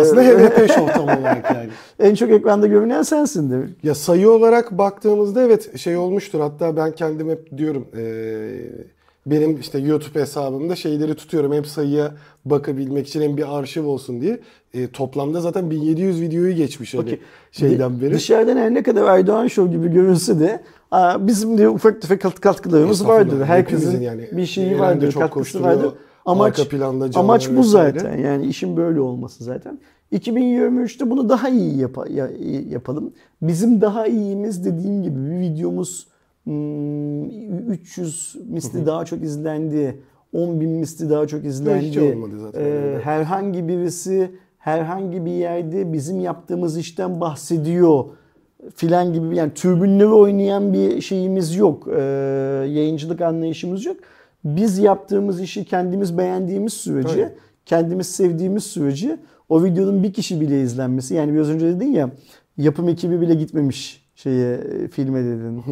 Aslında HVP Show tam olarak yani. En çok ekranda görünen sensindir. Ya sayı olarak baktığımızda evet şey olmuştur. Hatta ben kendim hep diyorum benim işte YouTube hesabımda şeyleri tutuyorum. Hem sayıya bakabilmek için hem bir arşiv olsun diye. Toplamda zaten 1700 videoyu geçmiş hani okay. Şeyden beri. Dışarıdan her ne kadar Aydoğan Show gibi görünse de bizim de ufak tefek katkılarımız vardır. Herkesin yani bir şeyi vardır, katkısı vardır. Amaç bu zaten. Yani işin böyle olması zaten. 2023'te bunu daha iyi yapalım. Bizim daha iyimiz dediğim gibi bir videomuz 300 misli daha çok izlendi. 10.000 misli daha çok izlendi. Herhangi birisi herhangi bir yerde bizim yaptığımız işten bahsediyor filan gibi, yani türbünleri oynayan bir şeyimiz yok. Yayıncılık anlayışımız yok. Biz yaptığımız işi kendimiz beğendiğimiz sürece, evet, kendimiz sevdiğimiz sürece o videonun bir kişi bile izlenmesi, yani biraz önce dedin ya yapım ekibi bile gitmemiş filme dedin.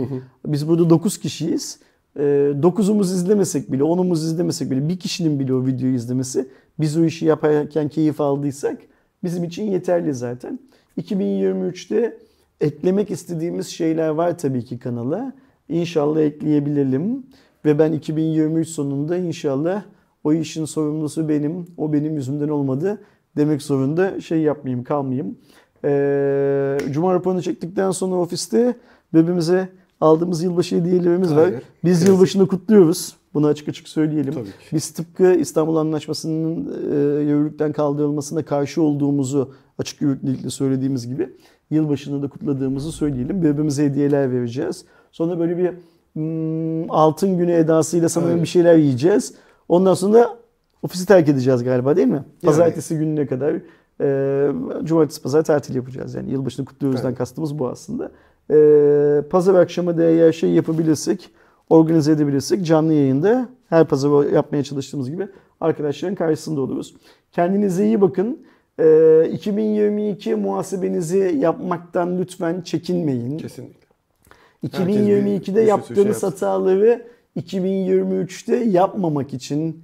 Biz burada 9 kişiyiz. 9'umuz izlemesek bile, 10'umuz izlemesek bile, bir kişinin bile o videoyu izlemesi, biz o işi yaparken keyif aldıysak bizim için yeterli zaten. 2023'te eklemek istediğimiz şeyler var tabii ki kanala. İnşallah ekleyebilelim ve ben 2023 sonunda inşallah o işin sorumlusu benim, o benim yüzümden olmadı demek zorunda yapmayayım, kalmayayım. Cuma raporunu çektikten sonra ofiste birbirimize aldığımız yılbaşı hediyelerimiz var. Biz yılbaşını kutluyoruz. Bunu açık açık söyleyelim. Biz tıpkı İstanbul Anlaşması'nın yürürlükten kaldırılmasına karşı olduğumuzu açık yürürlükle söylediğimiz gibi yılbaşını da kutladığımızı söyleyelim. Birbirimize hediyeler vereceğiz. Sonra böyle bir altın günü edasıyla sanırım bir şeyler yiyeceğiz. Ondan sonra ofisi terk edeceğiz galiba, değil mi? Pazartesi gününe kadar cumartesi pazar tatil yapacağız. Yani yılbaşını kutluyoruzdan kastımız bu aslında. Pazar akşamı da eğer yapabilirsek, organize edebilirsek canlı yayında her pazar yapmaya çalıştığımız gibi arkadaşların karşısında oluruz. Kendinize iyi bakın. 2022 muhasebenizi yapmaktan lütfen çekinmeyin. Kesinlikle. 2022'de yaptığınız hataları 2023'te yapmamak için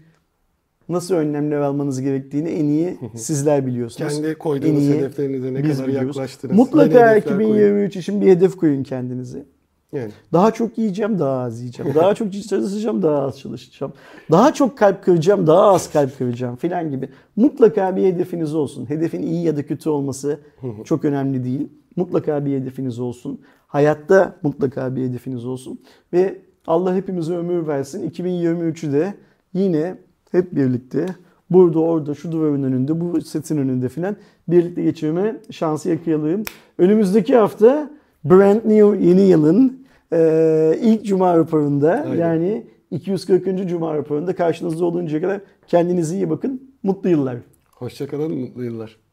nasıl önlemler almanız gerektiğini en iyi sizler biliyorsunuz. Kendi koyduğunuz hedeflerinize ne kadar yaklaştınız. Mutlaka 2023 için bir hedef koyun kendinize. Yani. Daha çok yiyeceğim, daha az yiyeceğim. Daha çok çalışacağım, daha az çalışacağım. Daha çok kalp kıracağım, daha az kalp kıracağım filan gibi. Mutlaka bir hedefiniz olsun. Hedefin iyi ya da kötü olması çok önemli değil. Mutlaka bir hedefiniz olsun. Hayatta mutlaka bir hedefiniz olsun. Ve Allah hepimize ömür versin. 2023'ü de yine hep birlikte burada, orada, şu duvarın önünde, bu setin önünde filan birlikte geçirme şansı yakalayalım. Önümüzdeki hafta brand new yeni yılın ilk Cuma raporunda, yani 240. Cuma raporunda karşınızda oluncaya kadar kendinize iyi bakın. Mutlu yıllar. Hoşça kalın, mutlu yıllar.